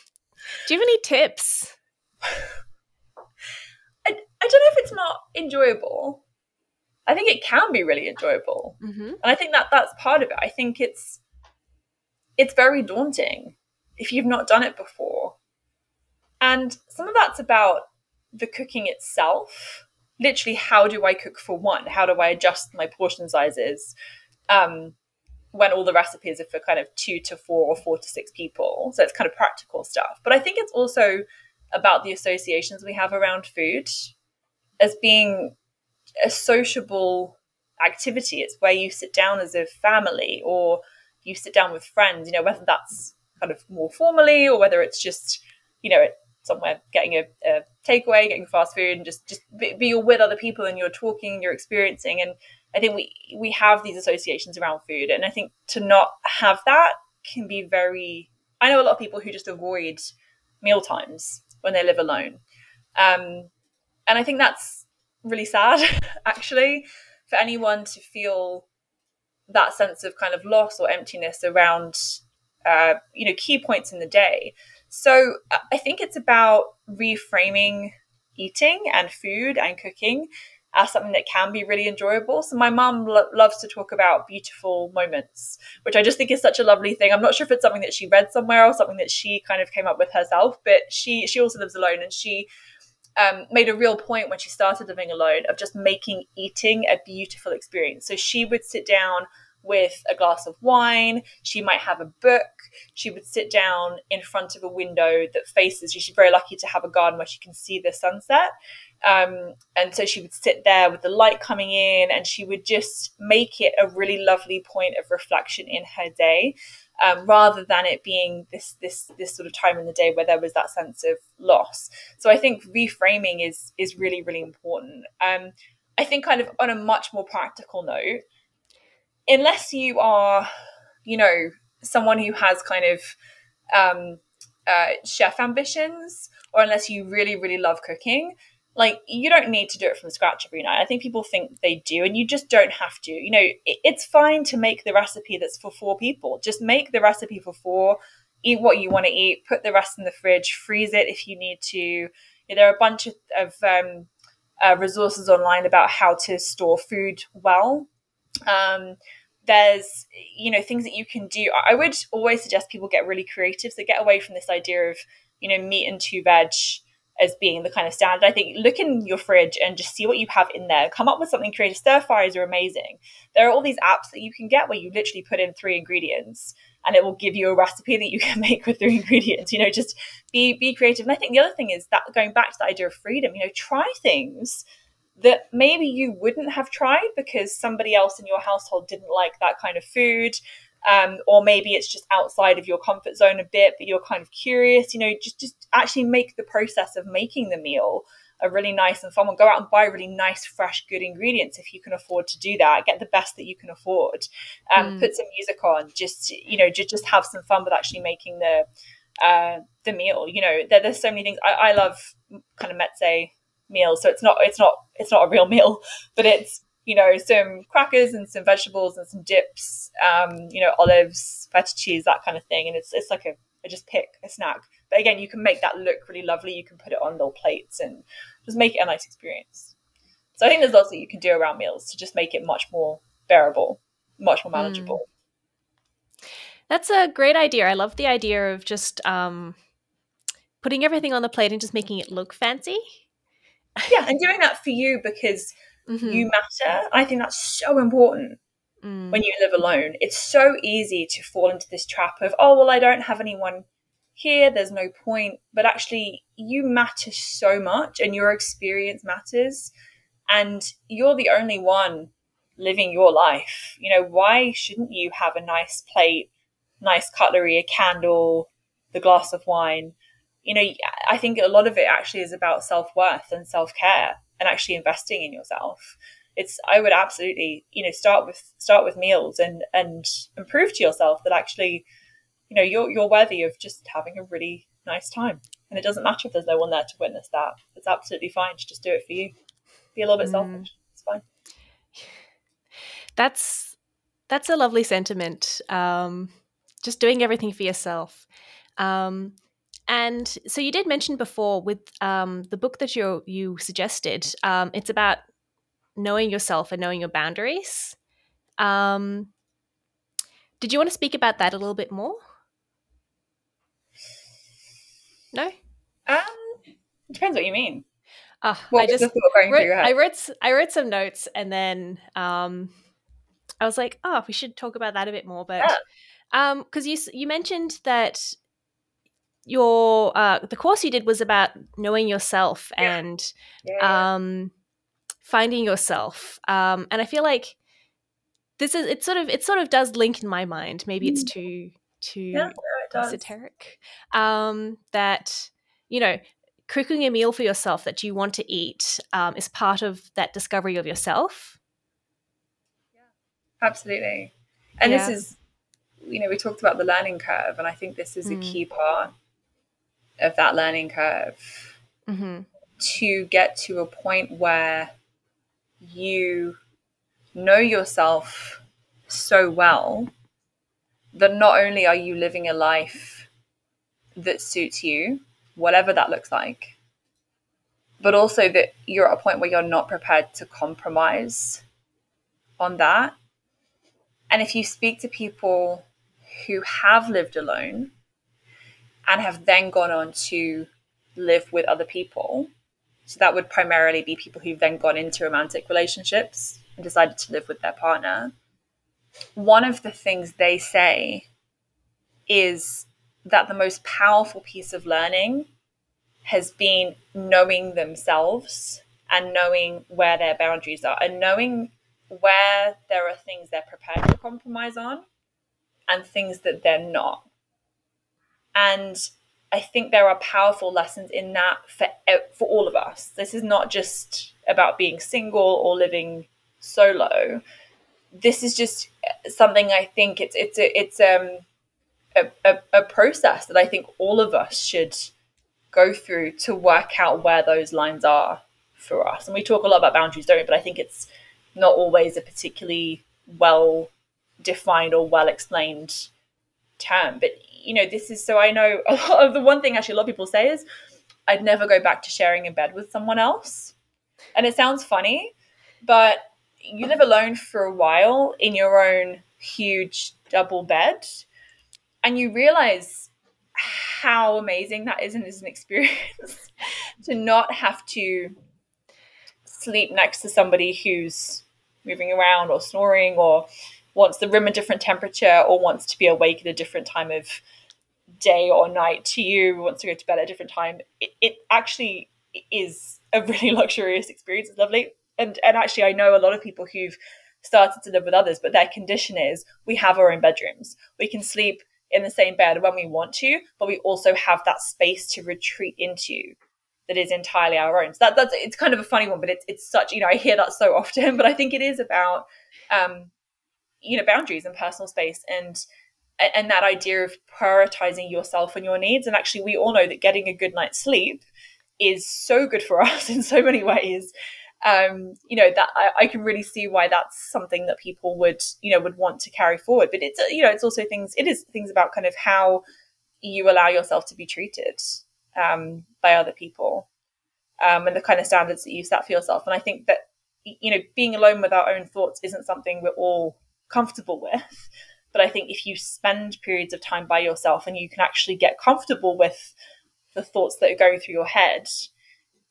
any tips? I don't know if it's not enjoyable. I think it can be really enjoyable. Mm-hmm. And I think that's part of it. I think it's very daunting if you've not done it before. And some of that's about the cooking itself. Literally, how do I cook for one? How do I adjust my portion sizes when all the recipes are for kind of 2 to 4 or 4 to 6 people? So it's kind of practical stuff. But I think it's also about the associations we have around food as being a sociable activity. It's where you sit down as a family or you sit down with friends, you know, whether that's kind of more formally or whether it's just, you know, somewhere getting a takeaway, getting fast food, and just be you're with other people and you're talking, you're experiencing. And I think we have these associations around food, and I think to not have that can be very, I know a lot of people who just avoid meal times when they live alone, and I think that's really sad actually, for anyone to feel that sense of kind of loss or emptiness around you know, key points in the day. So I think it's about reframing eating and food and cooking as something that can be really enjoyable. So my mum loves to talk about beautiful moments, which I just think is such a lovely thing. I'm not sure if it's something that she read somewhere or something that she kind of came up with herself, but she also lives alone, and she made a real point when she started living alone of just making eating a beautiful experience. So she would sit down with a glass of wine, she might have a book, she would sit down in front of a window that faces, she's very lucky to have a garden where she can see the sunset, and so she would sit there with the light coming in, and she would just make it a really lovely point of reflection in her day, rather than it being this sort of time in the day where there was that sense of loss. So I think reframing is really, really important. I think kind of on a much more practical note, unless you are, you know, someone who has kind of chef ambitions, or unless you really, really love cooking, like, you don't need to do it from scratch every night. I think people think they do, and you just don't have to. You know, it's fine to make the recipe that's for 4 people. Just make the recipe for 4, eat what you want to eat, put the rest in the fridge, freeze it if you need to. You know, there are a bunch of resources online about how to store food well. there's, you know, things that you can do. I would always suggest people get really creative. So get away from this idea of, you know, meat and two veg as being the kind of standard. I think look in your fridge and just see what you have in there. Come up with something creative. Stir fries are amazing. There are all these apps that you can get where you literally put in 3 ingredients and it will give you a recipe that you can make with 3 ingredients. You know, just be creative. And I think the other thing is that going back to the idea of freedom, you know, try things that maybe you wouldn't have tried because somebody else in your household didn't like that kind of food. Or maybe it's just outside of your comfort zone a bit, but you're kind of curious, you know, just actually make the process of making the meal a really nice and fun one. Go out and buy really nice, fresh, good ingredients if you can afford to do that. Get the best that you can afford. Put some music on, just, you know, just have some fun with actually making the meal. You know, there's so many things. I love kind of mezze meals. So it's not a real meal, but it's, you know, some crackers and some vegetables and some dips, you know, olives, feta cheese, that kind of thing. And it's like I just pick a snack. But again, you can make that look really lovely. You can put it on little plates and just make it a nice experience. So I think there's lots that you can do around meals to just make it much more bearable, much more manageable. That's a great idea. I love the idea of just putting everything on the plate and just making it look fancy. Yeah, and doing that for you because you matter. I think that's so important when you live alone. It's so easy to fall into this trap of, oh, well, I don't have anyone here, there's no point. But actually, you matter so much and your experience matters. And you're the only one living your life. You know, why shouldn't you have a nice plate, nice cutlery, a candle, the glass of wine? You know, I think a lot of it actually is about self-worth and self-care and actually investing in yourself. I would absolutely, you know, start with meals and prove to yourself that actually, you know, you're worthy of just having a really nice time. And it doesn't matter if there's no one there to witness that. It's absolutely fine to just do it for you. Be a little bit selfish. It's fine. That's a lovely sentiment. Just doing everything for yourself. And so you did mention before with the book that you suggested, it's about knowing yourself and knowing your boundaries. Did you want to speak about that a little bit more? No? Depends what you mean. What I just going through your head? I wrote some notes and then I was like, oh, we should talk about that a bit more. But because you mentioned that your the course you did was about knowing yourself and finding yourself, and I feel like this is it sort of does link in my mind. Maybe it's too esoteric, that, you know, cooking a meal for yourself that you want to eat is part of that discovery of yourself. Absolutely. And this is, you know, we talked about the learning curve, and I think this is a key part of that learning curve, to get to a point where you know yourself so well that not only are you living a life that suits you, whatever that looks like, but also that you're at a point where you're not prepared to compromise on that. And if you speak to people who have lived alone and have then gone on to live with other people. So that would primarily be people who've then gone into romantic relationships and decided to live with their partner. One of the things they say is that the most powerful piece of learning has been knowing themselves and knowing where their boundaries are and knowing where there are things they're prepared to compromise on and things that they're not. And I think there are powerful lessons in that for all of us. This is not just about being single or living solo. This is just something I think it's a process that I think all of us should go through to work out where those lines are for us. And we talk a lot about boundaries, don't we? But I think it's not always a particularly well-defined or well-explained term. But, you know, this is, so I know a lot of the one thing actually a lot of people say is, I'd never go back to sharing a bed with someone else. And it sounds funny, but you live alone for a while in your own huge double bed. And you realize how amazing that is, and is an experience to not have to sleep next to somebody who's moving around or snoring or wants the room a different temperature or wants to be awake at a different time of day or night to you, wants to go to bed at a different time. It actually is a really luxurious experience. It's lovely. And actually, I know a lot of people who've started to live with others, but their condition is we have our own bedrooms. We can sleep in the same bed when we want to, but we also have that space to retreat into that is entirely our own. So that's it's kind of a funny one, but it's such, I hear that so often, but I think it is about boundaries and personal space and that idea of prioritizing yourself and your needs. And actually, we all know that getting a good night's sleep is so good for us in so many ways. That I can really see why that's something that people would want to carry forward. But it's, it's also things about kind of how you allow yourself to be treated by other people and the kind of standards that you set for yourself. And I think that, being alone with our own thoughts isn't something we're all comfortable with. But I think if you spend periods of time by yourself and you can actually get comfortable with the thoughts that are going through your head,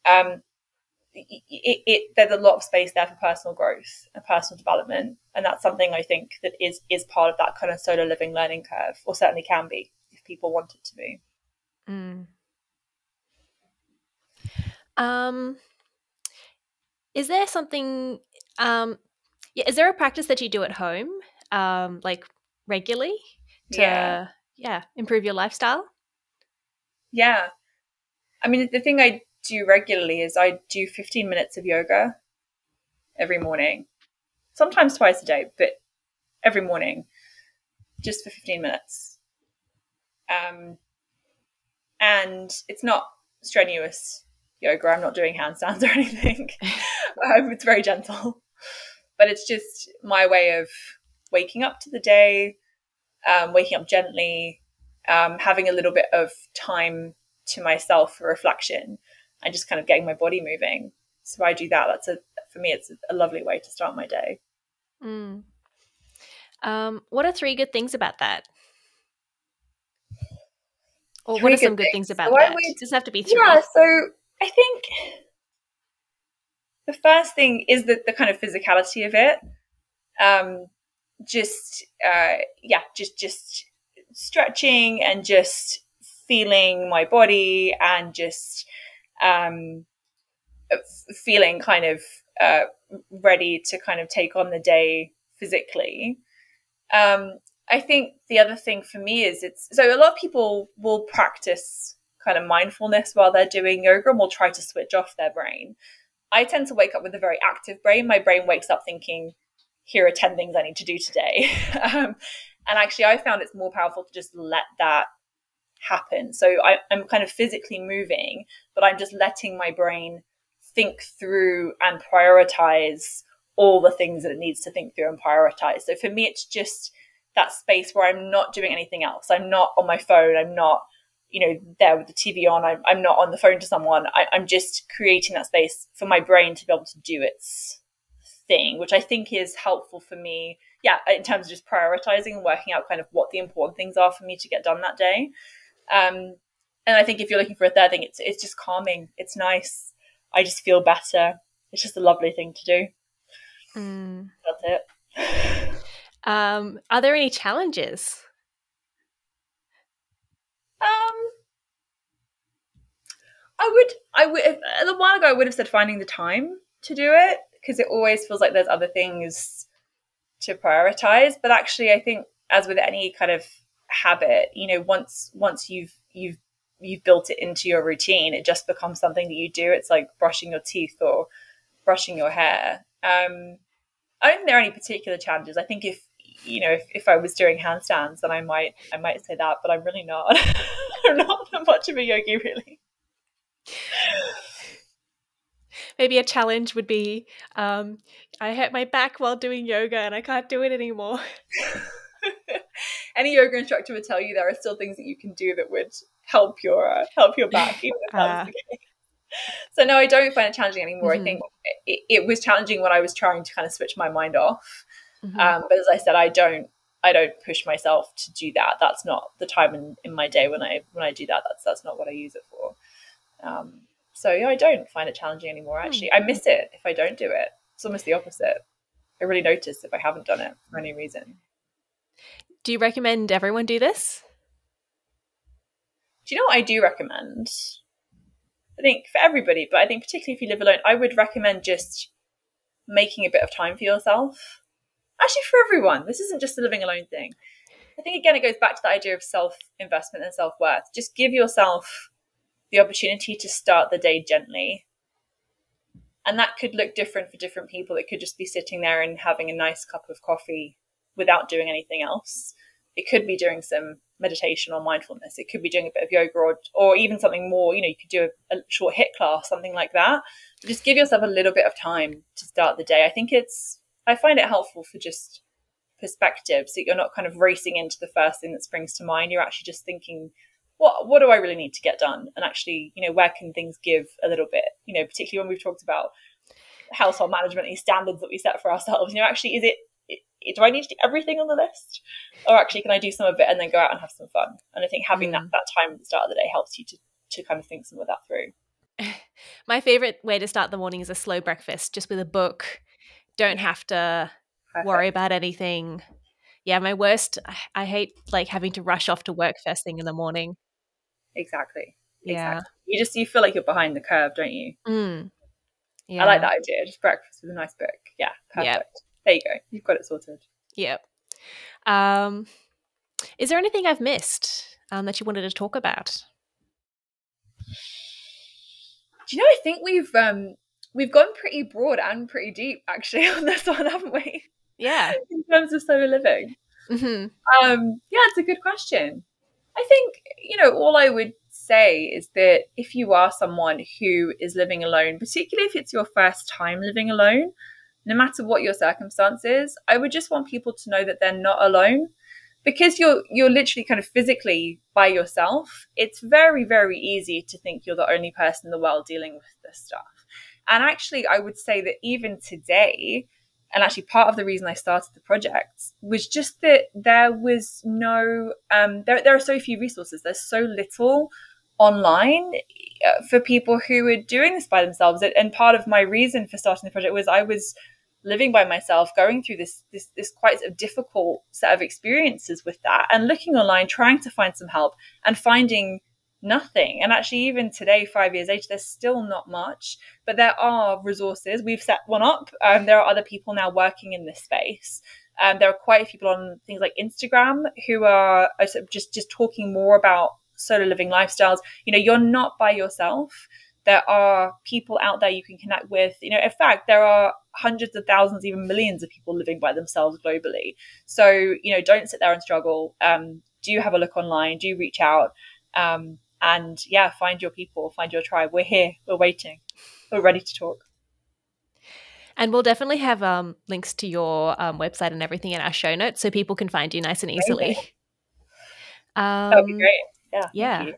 there's a lot of space there for personal growth and personal development. And that's something I think that is part of that kind of solo living learning curve, or certainly can be if people want it to be. Mm. Is there something, is there a practice that you do at home, like regularly to improve your lifestyle? Yeah. I mean, the thing I do regularly is I do 15 minutes of yoga every morning, sometimes twice a day, but every morning just for 15 minutes. And it's not strenuous yoga. I'm not doing handstands or anything. It's very gentle, but it's just my way of waking up to the day, waking up gently, having a little bit of time to myself for reflection and just kind of getting my body moving. So I do that. For me, it's a lovely way to start my day. Mm. What are three good things about that? Or what are some good things about that? It doesn't have to be three. Yeah, so I think the first thing is the kind of physicality of it. Just stretching and just feeling my body and just feeling kind of ready to kind of take on the day physically. I think the other thing for me is so a lot of people will practice kind of mindfulness while they're doing yoga and will try to switch off their brain. I tend to wake up with a very active brain. My brain wakes up thinking, here are 10 things I need to do today. And actually, I found it's more powerful to just let that happen. So I'm kind of physically moving, but I'm just letting my brain think through and prioritize all the things that it needs to think through and prioritize. So for me, it's just that space where I'm not doing anything else. I'm not on my phone. I'm not, there with the TV on. I'm not on the phone to someone. I'm just creating that space for my brain to be able to do its thing, which I think is helpful for me, in terms of just prioritizing and working out kind of what the important things are for me to get done that day. And I think if you're looking for a third thing, it's just calming. It's nice. I just feel better. It's just a lovely thing to do. Mm. That's it. Are there any challenges? I would a while ago I would have said finding the time to do it, because it always feels like there's other things to prioritize. But actually, I think as with any kind of habit, once you've built it into your routine, it just becomes something that you do. It's like brushing your teeth or brushing your hair. I don't think there are any particular challenges. I think if I was doing handstands, then I might say that, but I'm really not. I'm not much of a yogi, really. Maybe a challenge would be I hurt my back while doing yoga and I can't do it anymore. Any yoga instructor would tell you there are still things that you can do that would help your back, even if that was the case. So no, I don't find it challenging anymore. Mm-hmm. I think it was challenging when I was trying to kind of switch my mind off. Mm-hmm. But as I said, I don't I don't push myself to do that. That's not the time in my day when I do that. That's not what I use it for. So yeah, I don't find it challenging anymore, actually. I miss it if I don't do it. It's almost the opposite. I really notice if I haven't done it for any reason. Do you recommend everyone do this? Do you know what I do recommend? I think for everybody, but I think particularly if you live alone, I would recommend just making a bit of time for yourself. Actually, for everyone. This isn't just the living alone thing. I think, again, it goes back to the idea of self-investment and self-worth. Just give yourself the opportunity to start the day gently. And that could look different for different people. It could just be sitting there and having a nice cup of coffee without doing anything else. It could be doing some meditation or mindfulness. It could be doing a bit of yoga or even something more, you could do a short HIIT class, something like that. But just give yourself a little bit of time to start the day. I find it helpful for just perspective, so you're not kind of racing into the first thing that springs to mind. You're actually just thinking, what do I really need to get done? And actually, where can things give a little bit, particularly when we've talked about household management and these standards that we set for ourselves, actually, is it, do I need to do everything on the list? Or actually, can I do some of it and then go out and have some fun? And I think having that time at the start of the day helps you to kind of think some of that through. My favorite way to start the morning is a slow breakfast, just with a book. Don't have to worry about anything. Yeah, my worst, I hate having to rush off to work first thing in the morning. Exactly. Yeah. Exactly. You feel like you're behind the curve, don't you? Mm. Yeah. I like that idea. Just breakfast with a nice book. Yeah. Perfect. Yep. There you go. You've got it sorted. Yep. Is there anything I've missed that you wanted to talk about? Do you know, I think we've gone pretty broad and pretty deep, actually, on this one, haven't we? Yeah. In terms of solo living. Mm-hmm. Yeah, it's a good question. I think, all I would say is that if you are someone who is living alone, particularly if it's your first time living alone, no matter what your circumstance is, I would just want people to know that they're not alone, because you're literally kind of physically by yourself. It's very, very easy to think you're the only person in the world dealing with this stuff. And actually, I would say that even today, and actually part of the reason I started the project was just that there was no, there are so few resources. There's so little online for people who are doing this by themselves. And part of my reason for starting the project was I was living by myself, going through this quite sort of difficult set of experiences with that, and looking online, trying to find some help and finding nothing. And actually, even today, 5 years later, there's still not much, but there are resources. We've set one up. There are other people now working in this space. There are quite a few people on things like Instagram who are just talking more about solo living lifestyles. You're not by yourself. There are people out there you can connect with. In fact, there are hundreds of thousands, even millions of people living by themselves globally. So, don't sit there and struggle. Do have a look online. Do reach out. And yeah, find your people, find your tribe. We're here, we're waiting, we're ready to talk. And we'll definitely have links to your website and everything in our show notes, so people can find you nice and easily. That'd be great. Yeah.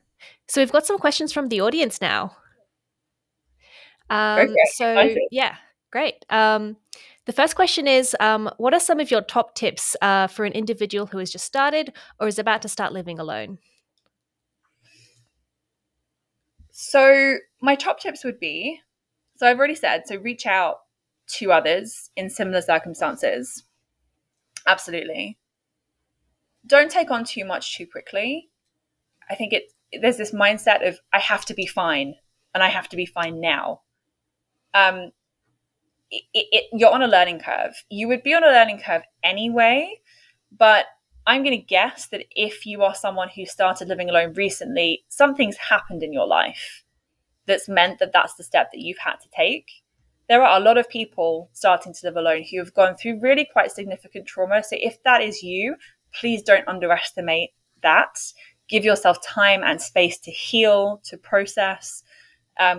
So we've got some questions from the audience now. Great. The first question is, what are some of your top tips for an individual who has just started or is about to start living alone? So my top tips would be, I've already said, reach out to others in similar circumstances. Absolutely. Don't take on too much too quickly. I think there's this mindset of I have to be fine and I have to be fine now. You're on a learning curve. You would be on a learning curve anyway, but I'm going to guess that if you are someone who started living alone recently, something's happened in your life that's meant that that's the step that you've had to take. There are a lot of people starting to live alone who have gone through really quite significant trauma. So if that is you, please don't underestimate that. Give yourself time and space to heal, to process,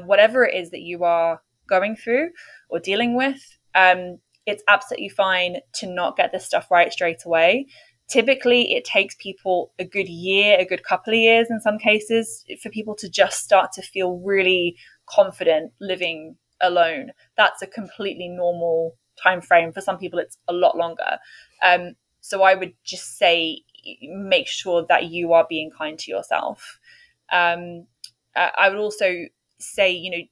whatever it is that you are going through or dealing with. It's absolutely fine to not get this stuff right straight away. Typically, it takes people a good year, a good couple of years in some cases, for people to just start to feel really confident living alone. That's a completely normal time frame. For some people, it's a lot longer. So I would just say, make sure that you are being kind to yourself. I would also say,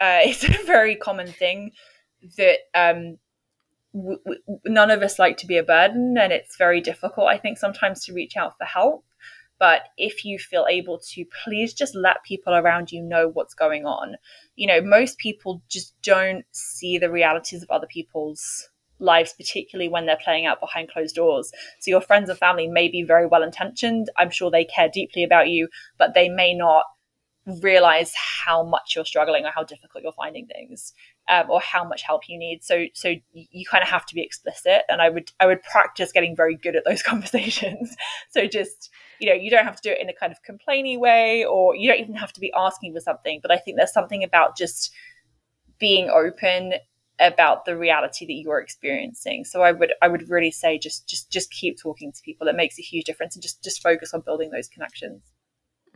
it's a very common thing that none of us like to be a burden, and it's very difficult, I think, sometimes to reach out for help. But if you feel able to, please just let people around you know what's going on. Most people just don't see the realities of other people's lives, particularly when they're playing out behind closed doors. So your friends and family may be very well intentioned. I'm sure they care deeply about you, but they may not realize how much you're struggling or how difficult you're finding things, or how much help you need. So you kind of have to be explicit. And I would practice getting very good at those conversations. So just, you don't have to do it in a kind of complainy way, or you don't even have to be asking for something. But I think there's something about just being open about the reality that you're experiencing. So I would really say just keep talking to people. It makes a huge difference, and just focus on building those connections.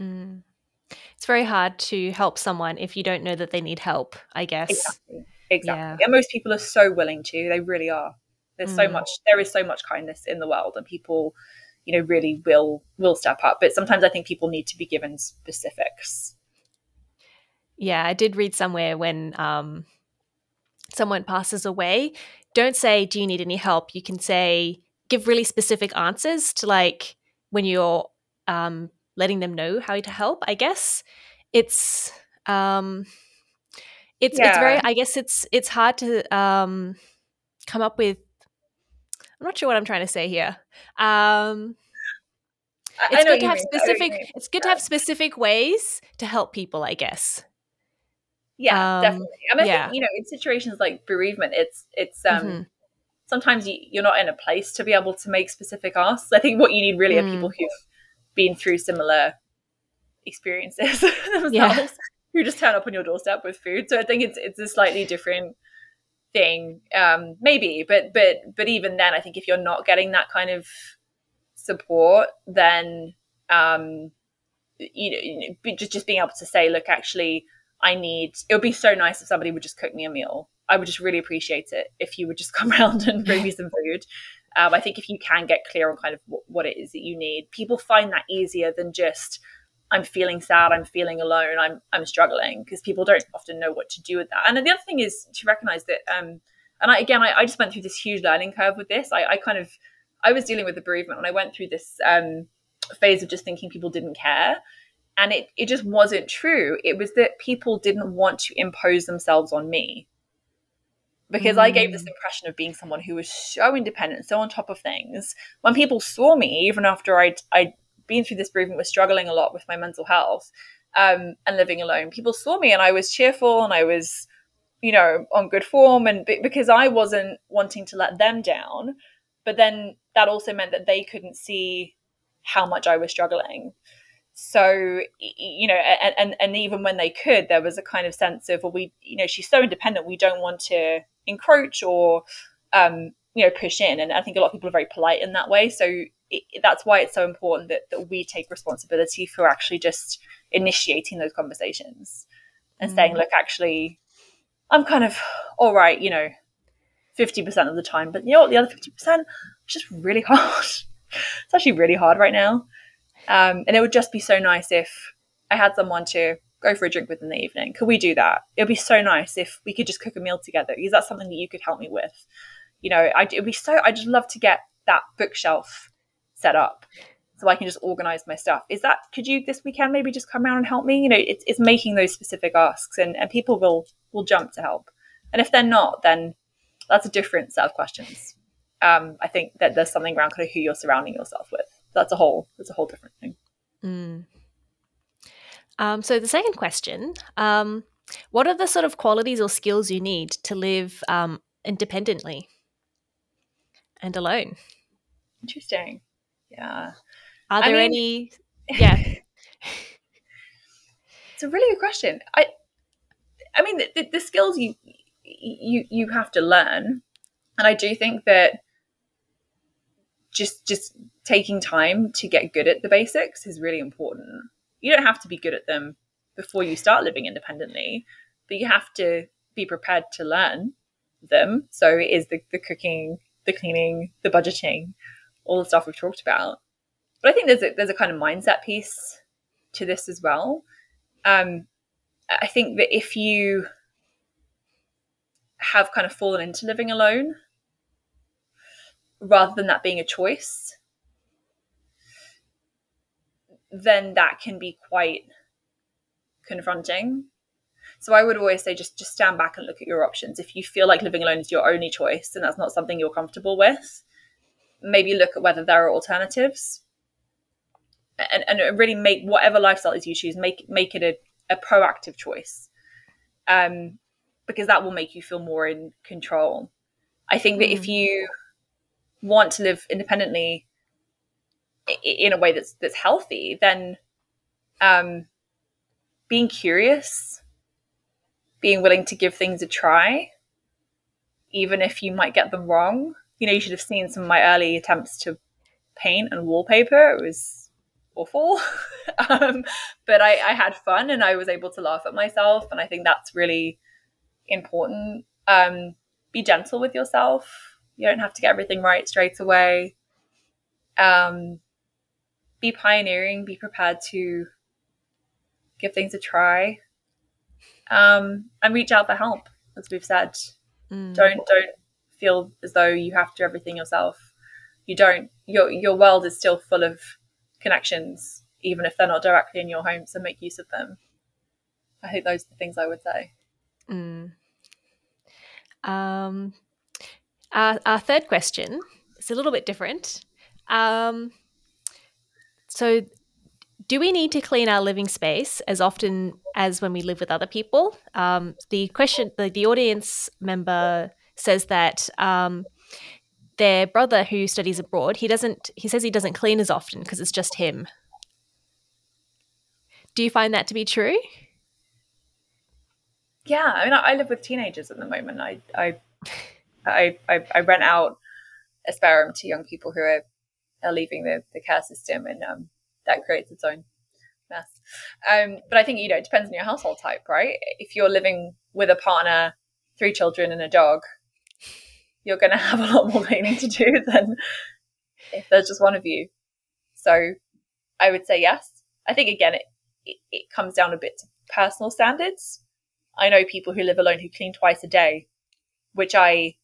Mm. It's very hard to help someone if you don't know that they need help, I guess. Exactly. Yeah. And most people are so willing to. They really are. There is so much kindness in the world, and people, really will step up. But sometimes I think people need to be given specifics. Yeah, I did read somewhere when someone passes away, don't say, do you need any help? You can say, give really specific answers to, like, when you're letting them know how to help, I guess. It's very, I guess it's hard to come up with, I'm not sure what I'm trying to say here. It's good to have specific ways to help people, I guess. Yeah, definitely. I think, in situations like bereavement, it's mm-hmm. sometimes you're not in a place to be able to make specific asks. I think what you need really are people who've been through similar experiences themselves, who just turn up on your doorstep with food. So I think it's a slightly different thing, maybe. But even then, I think if you're not getting that kind of support, then just being able to say, look, actually, it would be so nice if somebody would just cook me a meal. I would just really appreciate it if you would just come around and bring me some food. I think if you can get clear on kind of what it is that you need, people find that easier than just, I'm feeling sad, I'm feeling alone, I'm struggling, because people don't often know what to do with that. And the other thing is to recognize that, I just went through this huge learning curve with this. I was dealing with the bereavement when I went through this phase of just thinking people didn't care. And it just wasn't true. It was that people didn't want to impose themselves on me. Because I gave this impression of being someone who was so independent, so on top of things. When people saw me, even after I'd been through this bereavement, was struggling a lot with my mental health and living alone, people saw me and I was cheerful and I was, on good form, and because I wasn't wanting to let them down. But then that also meant that they couldn't see how much I was struggling. So, and even when they could, there was a kind of sense of, well, she's so independent, we don't want to encroach or, push in. And I think a lot of people are very polite in that way. So that's why it's so important that we take responsibility for actually just initiating those conversations and saying, look, actually, I'm kind of all right, 50% of the time, but you know what, the other 50% is just really hard. It's actually really hard right now. And it would just be so nice if I had someone to go for a drink with in the evening. Could we do that? It would be so nice if we could just cook a meal together. Is that something that you could help me with? I'd just love to get that bookshelf set up so I can just organize my stuff. Could you this weekend maybe just come around and help me? It's making those specific asks, and people will jump to help. And if they're not, then that's a different set of questions. I think that there's something around kind of who you're surrounding yourself with. That's a whole different thing. Mm. So the second question, what are the sort of qualities or skills you need to live independently and alone? Interesting. Yeah. Are there any? Yeah. It's a really good question. The skills you have to learn, and I do think that just taking time to get good at the basics is really important. You don't have to be good at them before you start living independently, but you have to be prepared to learn them. So it is the cooking, the cleaning, the budgeting, all the stuff we've talked about. But I think there's a kind of mindset piece to this as well. I think that if you have kind of fallen into living alone, rather than that being a choice, then that can be quite confronting. So I would always say just stand back and look at your options. If you feel like living alone is your only choice and that's not something you're comfortable with, maybe look at whether there are alternatives, and really make whatever lifestyle you choose, make it a proactive choice, because that will make you feel more in control. I think that if you want to live independently in a way that's healthy, then being curious, being willing to give things a try, even if you might get them wrong. You know, you should have seen some of my early attempts to paint and wallpaper. It was awful. But I had fun and I was able to laugh at myself. And I think that's really important. Be gentle with yourself. You don't have to get everything right straight away. Be pioneering, be prepared to give things a try. And reach out for help, as we've said. Don't feel as though you have to do everything yourself. You don't. Your world is still full of connections, even if they're not directly in your home, so make use of them. I think those are the things I would say. Our third question is a little bit different. So do we need to clean our living space as often as when we live with other people? The question, the audience member says that their brother who studies abroad, he says he doesn't clean as often because it's just him. Do you find that to be true? Yeah, I mean, I live with teenagers at the moment. I rent out a spare room to young people who are leaving the care system, and that creates its own mess. But I think, you know, it depends on your household type, right? If you're living with a partner, 3 children and a dog, you're going to have a lot more cleaning to do than if there's just one of you. So I would say yes. I think, again, it comes down a bit to personal standards. I know people who live alone who clean twice a day, which I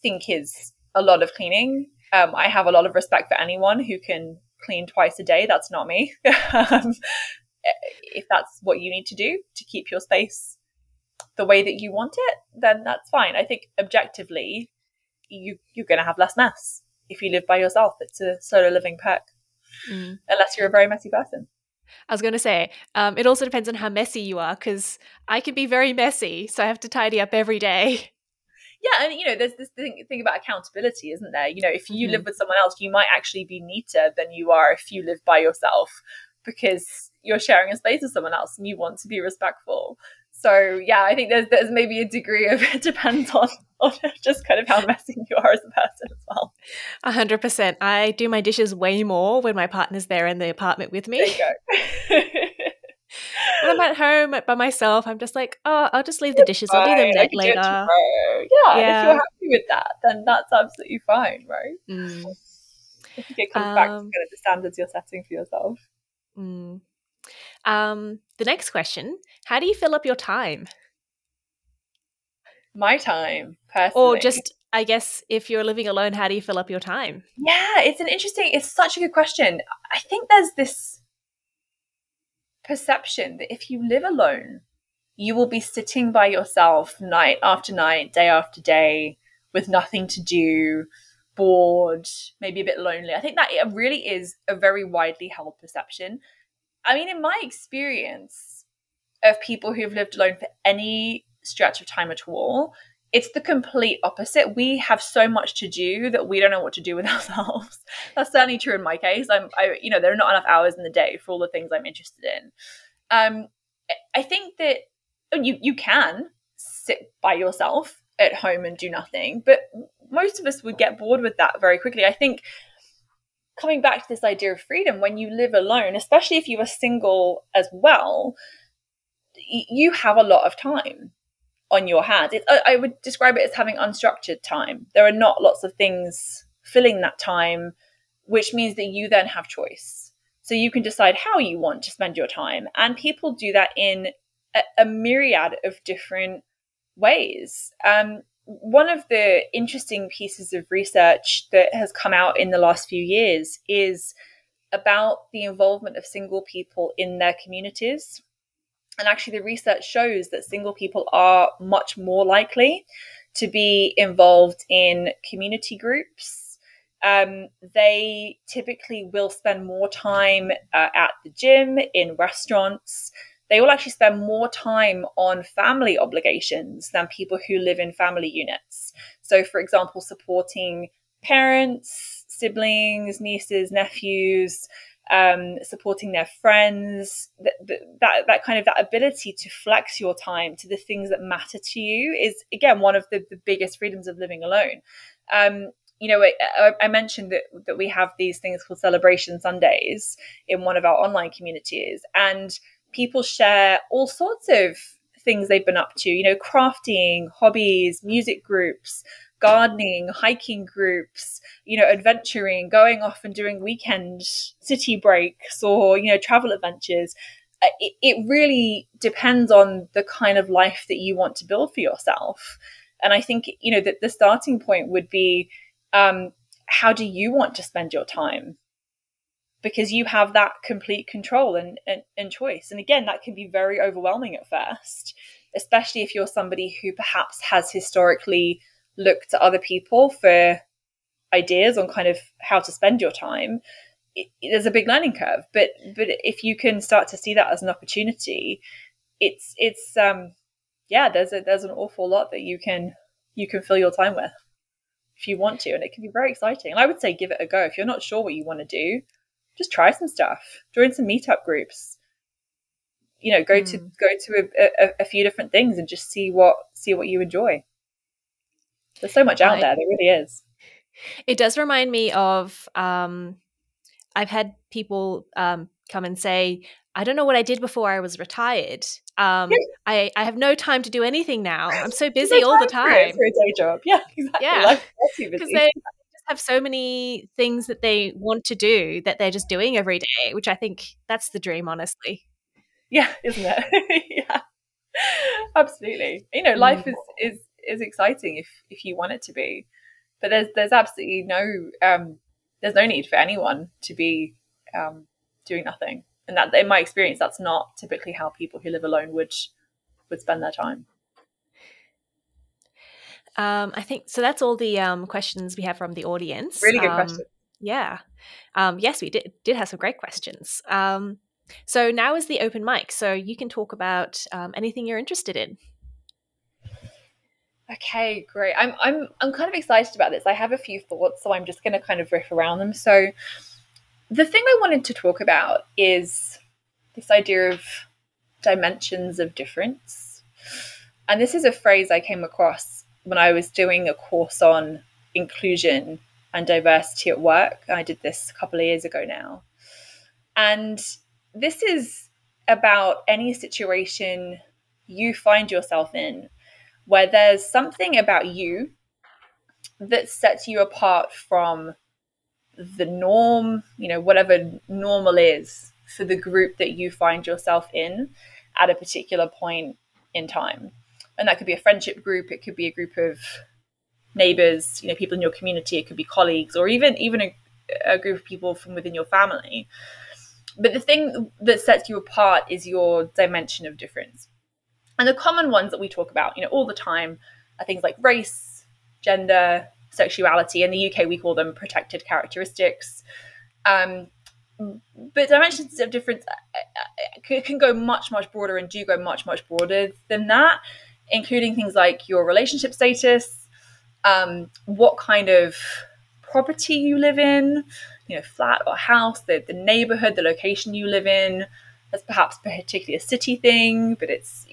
think is a lot of cleaning. I have a lot of respect for anyone who can clean twice a day. That's not me. If that's what you need to do to keep your space the way that you want it, then that's fine. I think objectively, you're going to have less mess if you live by yourself. It's a solo living perk, unless you're a very messy person. I was going to say, it also depends on how messy you are, because I can be very messy, so I have to tidy up every day. Yeah, and you know, there's this thing about accountability, isn't there? You know, if you live with someone else, you might actually be neater than you are if you live by yourself, because you're sharing a space with someone else and you want to be respectful. So yeah, I think there's maybe a degree of it depends on just kind of how messy you are as a person as well. 100%. I do my dishes way more when my partner's there in the apartment with me. There you go. When I'm at home by myself, I'm just like, oh, I'll just leave the dishes. I'll do them later. Yeah, if you're happy with that, then that's absolutely fine, right? I think it comes back to kind of the standards you're setting for yourself. The next question, how do you fill up your time? My time, personally. Or just, I guess, if you're living alone, how do you fill up your time? Yeah, it's such a good question. I think there's this perception that if you live alone, you will be sitting by yourself night after night, day after day, with nothing to do, bored, maybe a bit lonely. I think that it really is a very widely held perception. I mean, in my experience of people who've lived alone for any stretch of time at all, it's the complete opposite. We have so much to do that we don't know what to do with ourselves. That's certainly true in my case. I there are not enough hours in the day for all the things I'm interested in. I think that you can sit by yourself at home and do nothing, but most of us would get bored with that very quickly. I think coming back to this idea of freedom, when you live alone, especially if you are single as well, you have a lot of time on your hands. I would describe it as having unstructured time. There are not lots of things filling that time. which means that you then have choice. So you can decide how you want to spend your time. And people do that in a myriad of different ways. One of the interesting pieces of research that has come out in the last few years is about the involvement of single people in their communities. And actually, the research shows that single people are much more likely to be involved in community groups. They typically will spend more time at the gym, in restaurants. They will actually spend more time on family obligations than people who live in family units. So, for example, supporting parents, siblings, nieces, nephews, supporting their friends, that kind of that ability to flex your time to the things that matter to you is, again, one of the biggest freedoms of living alone. I mentioned that we have these things called Celebration Sundays in one of our online communities, and people share all sorts of things they've been up to, crafting, hobbies, music groups, gardening, hiking groups, adventuring, going off and doing weekend city breaks or, travel adventures. It really depends on the kind of life that you want to build for yourself. And I think, that the starting point would be, how do you want to spend your time? Because you have that complete control and choice. And again, that can be very overwhelming at first, especially if you're somebody who perhaps has historically looked to other people for ideas on kind of how to spend your time. There's a big learning curve, but if you can start to see that as an opportunity, there's an awful lot that you can fill your time with if you want to, and it can be very exciting. And I would say give it a go if you're not sure what you want to do. Just try some stuff, join some meetup groups, go to a few different things and just see what you enjoy. There's so much out there. There really is. It does remind me of, I've had people come and say, I don't know what I did before I was retired. Yes. I have no time to do anything now. I'm so busy all the time. For a day job. Yeah, exactly. Yeah. Because they have so many things that they want to do that they're just doing every day, which I think that's the dream, honestly. Yeah, isn't it? Yeah, absolutely. Life is exciting if you want it to be, but there's absolutely no need for anyone to be doing nothing. And that, in my experience, that's not typically how people who live alone would spend their time. I think so. That's all the questions we have from the audience. Really good question. Yeah. Yes, we did have some great questions. So now is the open mic, so you can talk about anything you're interested in. Okay, great. I'm kind of excited about this. I have a few thoughts, so I'm just going to kind of riff around them. So the thing I wanted to talk about is this idea of dimensions of difference. And this is a phrase I came across when I was doing a course on inclusion and diversity at work. I did this a couple of years ago now. And this is about any situation you find yourself in where there's something about you that sets you apart from the norm, whatever normal is for the group that you find yourself in at a particular point in time. And that could be a friendship group, it could be a group of neighbors, people in your community, it could be colleagues, or even a group of people from within your family. But the thing that sets you apart is your dimension of difference. And the common ones that we talk about, all the time are things like race, gender, sexuality. In the UK, we call them protected characteristics. But dimensions of difference can go much, much broader and do go much, much broader than that, including things like your relationship status, what kind of property you live in, flat or house, the neighborhood, the location you live in. That's perhaps particularly a city thing, but it's,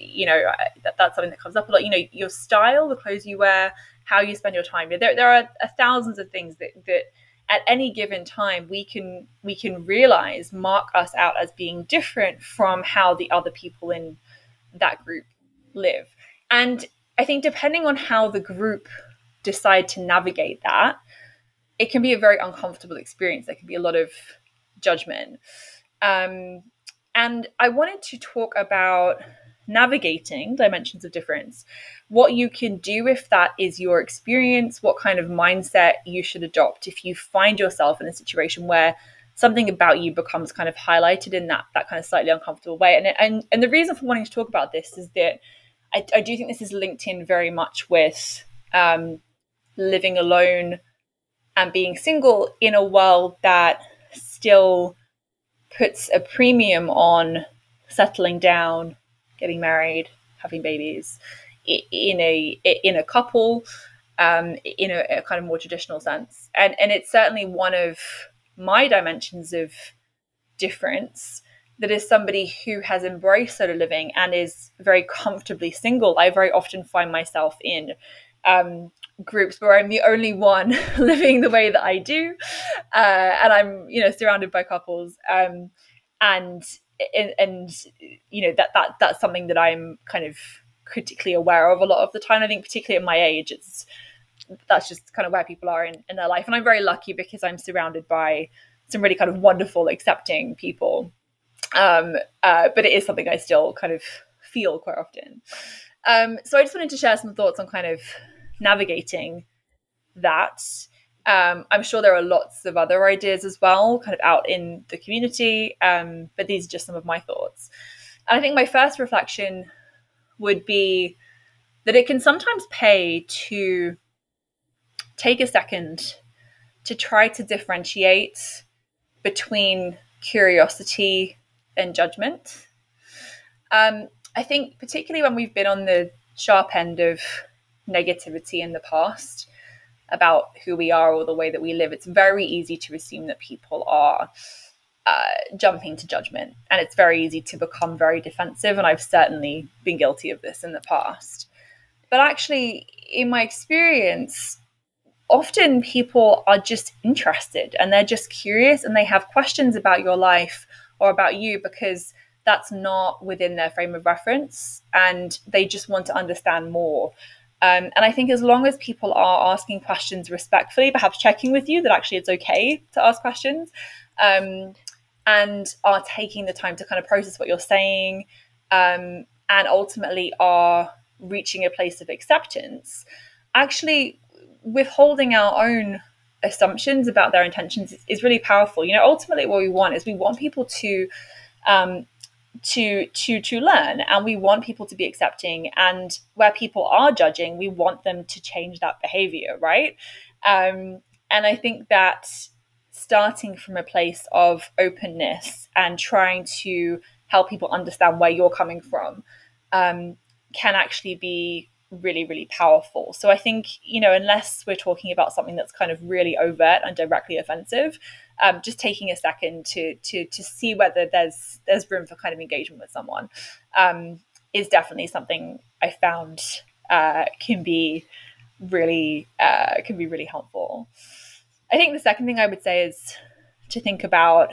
that's something that comes up a lot. Your style, the clothes you wear, how you spend your time. There are thousands of things that at any given time we can realize mark us out as being different from how the other people in that group live. And I think depending on how the group decide to navigate that, it can be a very uncomfortable experience. There can be a lot of judgment. And I wanted to talk about navigating dimensions of difference, what you can do if that is your experience, what kind of mindset you should adopt if you find yourself in a situation where something about you becomes kind of highlighted in that kind of slightly uncomfortable way. And the reason for wanting to talk about this is that I do think this is linked in very much with living alone and being single in a world that still puts a premium on settling down, getting married, having babies in a couple, in a kind of more traditional sense. And it's certainly one of my dimensions of difference that is somebody who has embraced solo living and is very comfortably single. I very often find myself in groups where I'm the only one living the way that I do, and I'm surrounded by couples, and that's something that I'm kind of critically aware of a lot of the time. I think particularly at my age, that's just kind of where people are in their life. And I'm very lucky because I'm surrounded by some really kind of wonderful, accepting people. But it is something I still kind of feel quite often. So I just wanted to share some thoughts on kind of navigating that. I'm sure there are lots of other ideas as well, kind of out in the community. But these are just some of my thoughts. And I think my first reflection would be that it can sometimes pay to take a second to try to differentiate between curiosity and judgment. I think particularly when we've been on the sharp end of negativity in the past about who we are or the way that we live, it's very easy to assume that people are jumping to judgment, and it's very easy to become very defensive. And I've certainly been guilty of this in the past. But actually, in my experience, often people are just interested and they're just curious and they have questions about your life or about you because that's not within their frame of reference and they just want to understand more. And I think as long as people are asking questions respectfully, perhaps checking with you that actually it's okay to ask questions, and are taking the time to kind of process what you're saying, and ultimately are reaching a place of acceptance, actually withholding our own assumptions about their intentions is really powerful. Ultimately what we want is we want people to learn, and we want people to be accepting, and where people are judging, we want them to change that behavior, right? And I think that starting from a place of openness and trying to help people understand where you're coming from can actually be really, really powerful. So I think, unless we're talking about something that's kind of really overt and directly offensive, just taking a second to see whether there's room for kind of engagement with someone is definitely something I found can be really helpful. I think the second thing I would say is to think about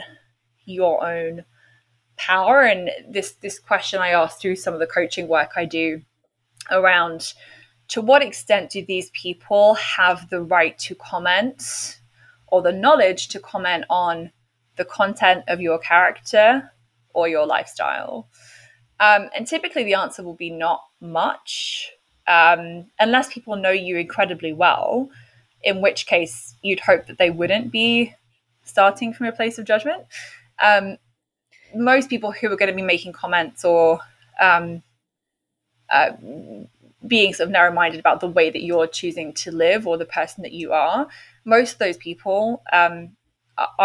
your own power, and this question I asked through some of the coaching work I do around to what extent do these people have the right to comment or the knowledge to comment on the content of your character or your lifestyle? And typically the answer will be not much, unless people know you incredibly well, in which case you'd hope that they wouldn't be starting from a place of judgment. Most people who are going to be making comments or being sort of narrow-minded about the way that you're choosing to live or the person that you are, most of those people are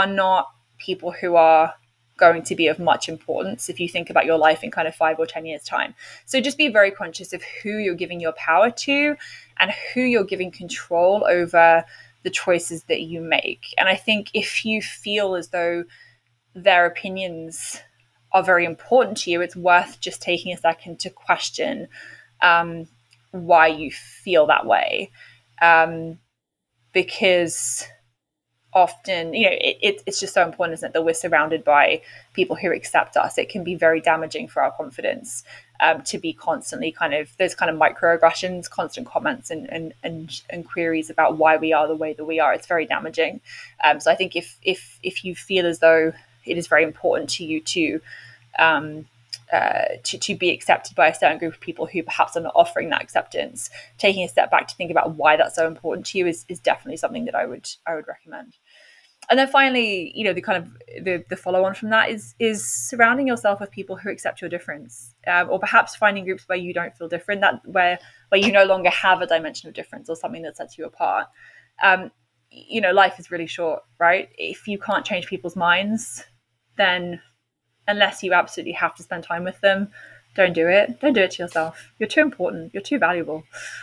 not people who are going to be of much importance if you think about your life in kind of 5 or 10 years time. So just be very conscious of who you're giving your power to and who you're giving control over the choices that you make. And I think if you feel as though their opinions are very important to you, it's worth just taking a second to question why you feel that way, because often it's just so important, isn't it, that we're surrounded by people who accept us. It can be very damaging for our confidence, to be constantly kind of those kind of microaggressions, constant comments and queries about why we are the way that we are. It's very damaging. So I think if you feel as though it is very important to you to be accepted by a certain group of people who perhaps are not offering that acceptance, taking a step back to think about why that's so important to you is definitely something that I would recommend. And then finally, you know, the kind of the follow on from that is surrounding yourself with people who accept your difference, or perhaps finding groups where you don't feel different, that where you no longer have a dimension of difference or something that sets you apart. You know, life is really short, right? If you can't change people's minds, then unless you absolutely have to spend time with them, don't do it. Don't do it to yourself. You're too important. You're too valuable.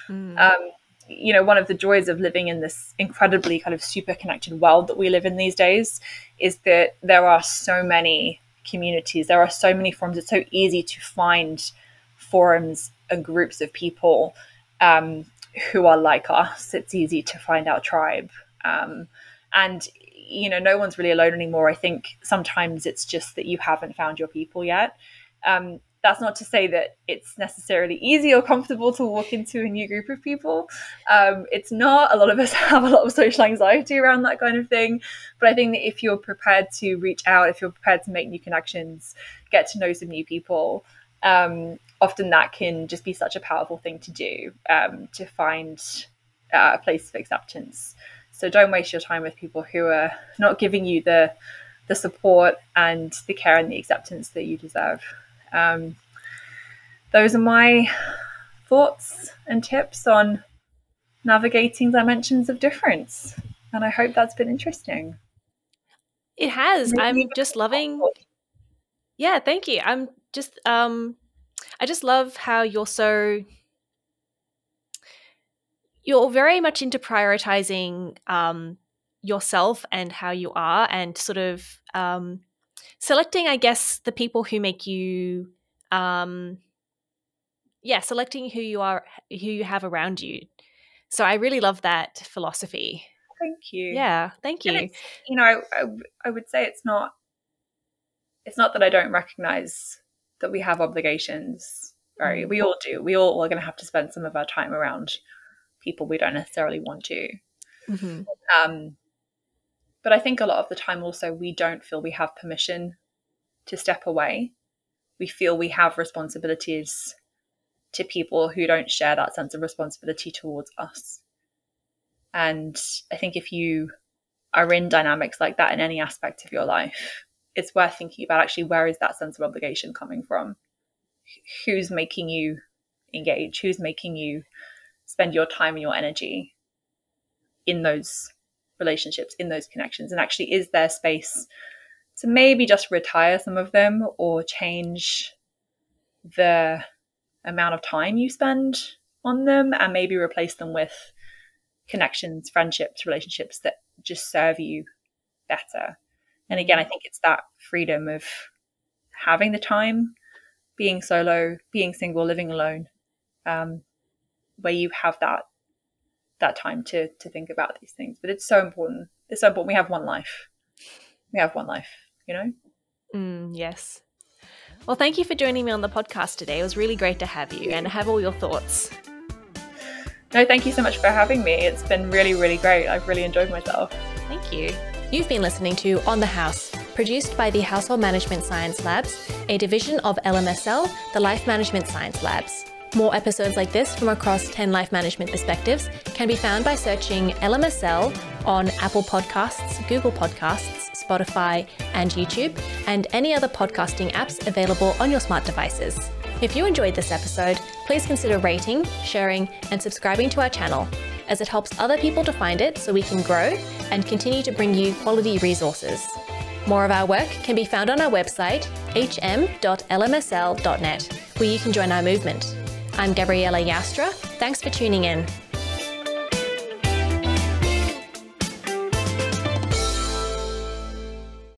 Mm. You know, one of the joys of living in this incredibly kind of super connected world that we live in these days is that there are so many communities, there are so many forums. It's so easy to find forums and groups of people who are like us. It's easy to find our tribe. And, you know, no one's really alone anymore. I think sometimes it's just that you haven't found your people yet. That's not to say that it's necessarily easy or comfortable to walk into a new group of people. It's not. A lot of us have a lot of social anxiety around that kind of thing. But I think that if you're prepared to reach out, if you're prepared to make new connections, get to know some new people, often that can just be such a powerful thing to do, to find a place of acceptance. So don't waste your time with people who are not giving you the support and the care and the acceptance that you deserve. Those are my thoughts and tips on navigating dimensions of difference, and I hope that's been interesting. It has. I'm just loving. Yeah, thank you. I'm just I just love how you're very much into prioritizing yourself and how you are, and sort of selecting, I guess, the people who make you, selecting who you are, who you have around you. So I really love that philosophy. Thank you. Yeah, thank you. And it's, you know, I would say it's not that I don't recognize that we have obligations, right? We all do. We all are going to have to spend some of our time around people we don't necessarily want to. Mm-hmm. But I think a lot of the time also we don't feel we have permission to step away. We feel we have responsibilities to people who don't share that sense of responsibility towards us. And I think if you are in dynamics like that in any aspect of your life, it's worth thinking about actually where is that sense of obligation coming from? Who's making you engage? Who's making you spend your time and your energy in those relationships, in those connections? And actually, is there space to maybe just retire some of them or change the amount of time you spend on them and maybe replace them with connections, friendships, relationships that just serve you better? And again, I think it's that freedom of having the time, being solo, being single, living alone, where you have that time to think about these things. But it's so important. It's so important. We have one life, you know? Yes. Well, thank you for joining me on the podcast today. It was really great to have you and have all your thoughts. No, thank you so much for having me. It's been really, really great. I've really enjoyed myself. Thank you. You've been listening to On The House, produced by the Household Management Science Labs, a division of LMSL, the Life Management Science Labs. More episodes like this from across 10 life management perspectives can be found by searching LMSL on Apple Podcasts, Google Podcasts, Spotify, and YouTube, and any other podcasting apps available on your smart devices. If you enjoyed this episode, please consider rating, sharing, and subscribing to our channel, as it helps other people to find it so we can grow and continue to bring you quality resources. More of our work can be found on our website, hm.lmsl.net, where you can join our movement. I'm Gabriella Joustra. Thanks for tuning in.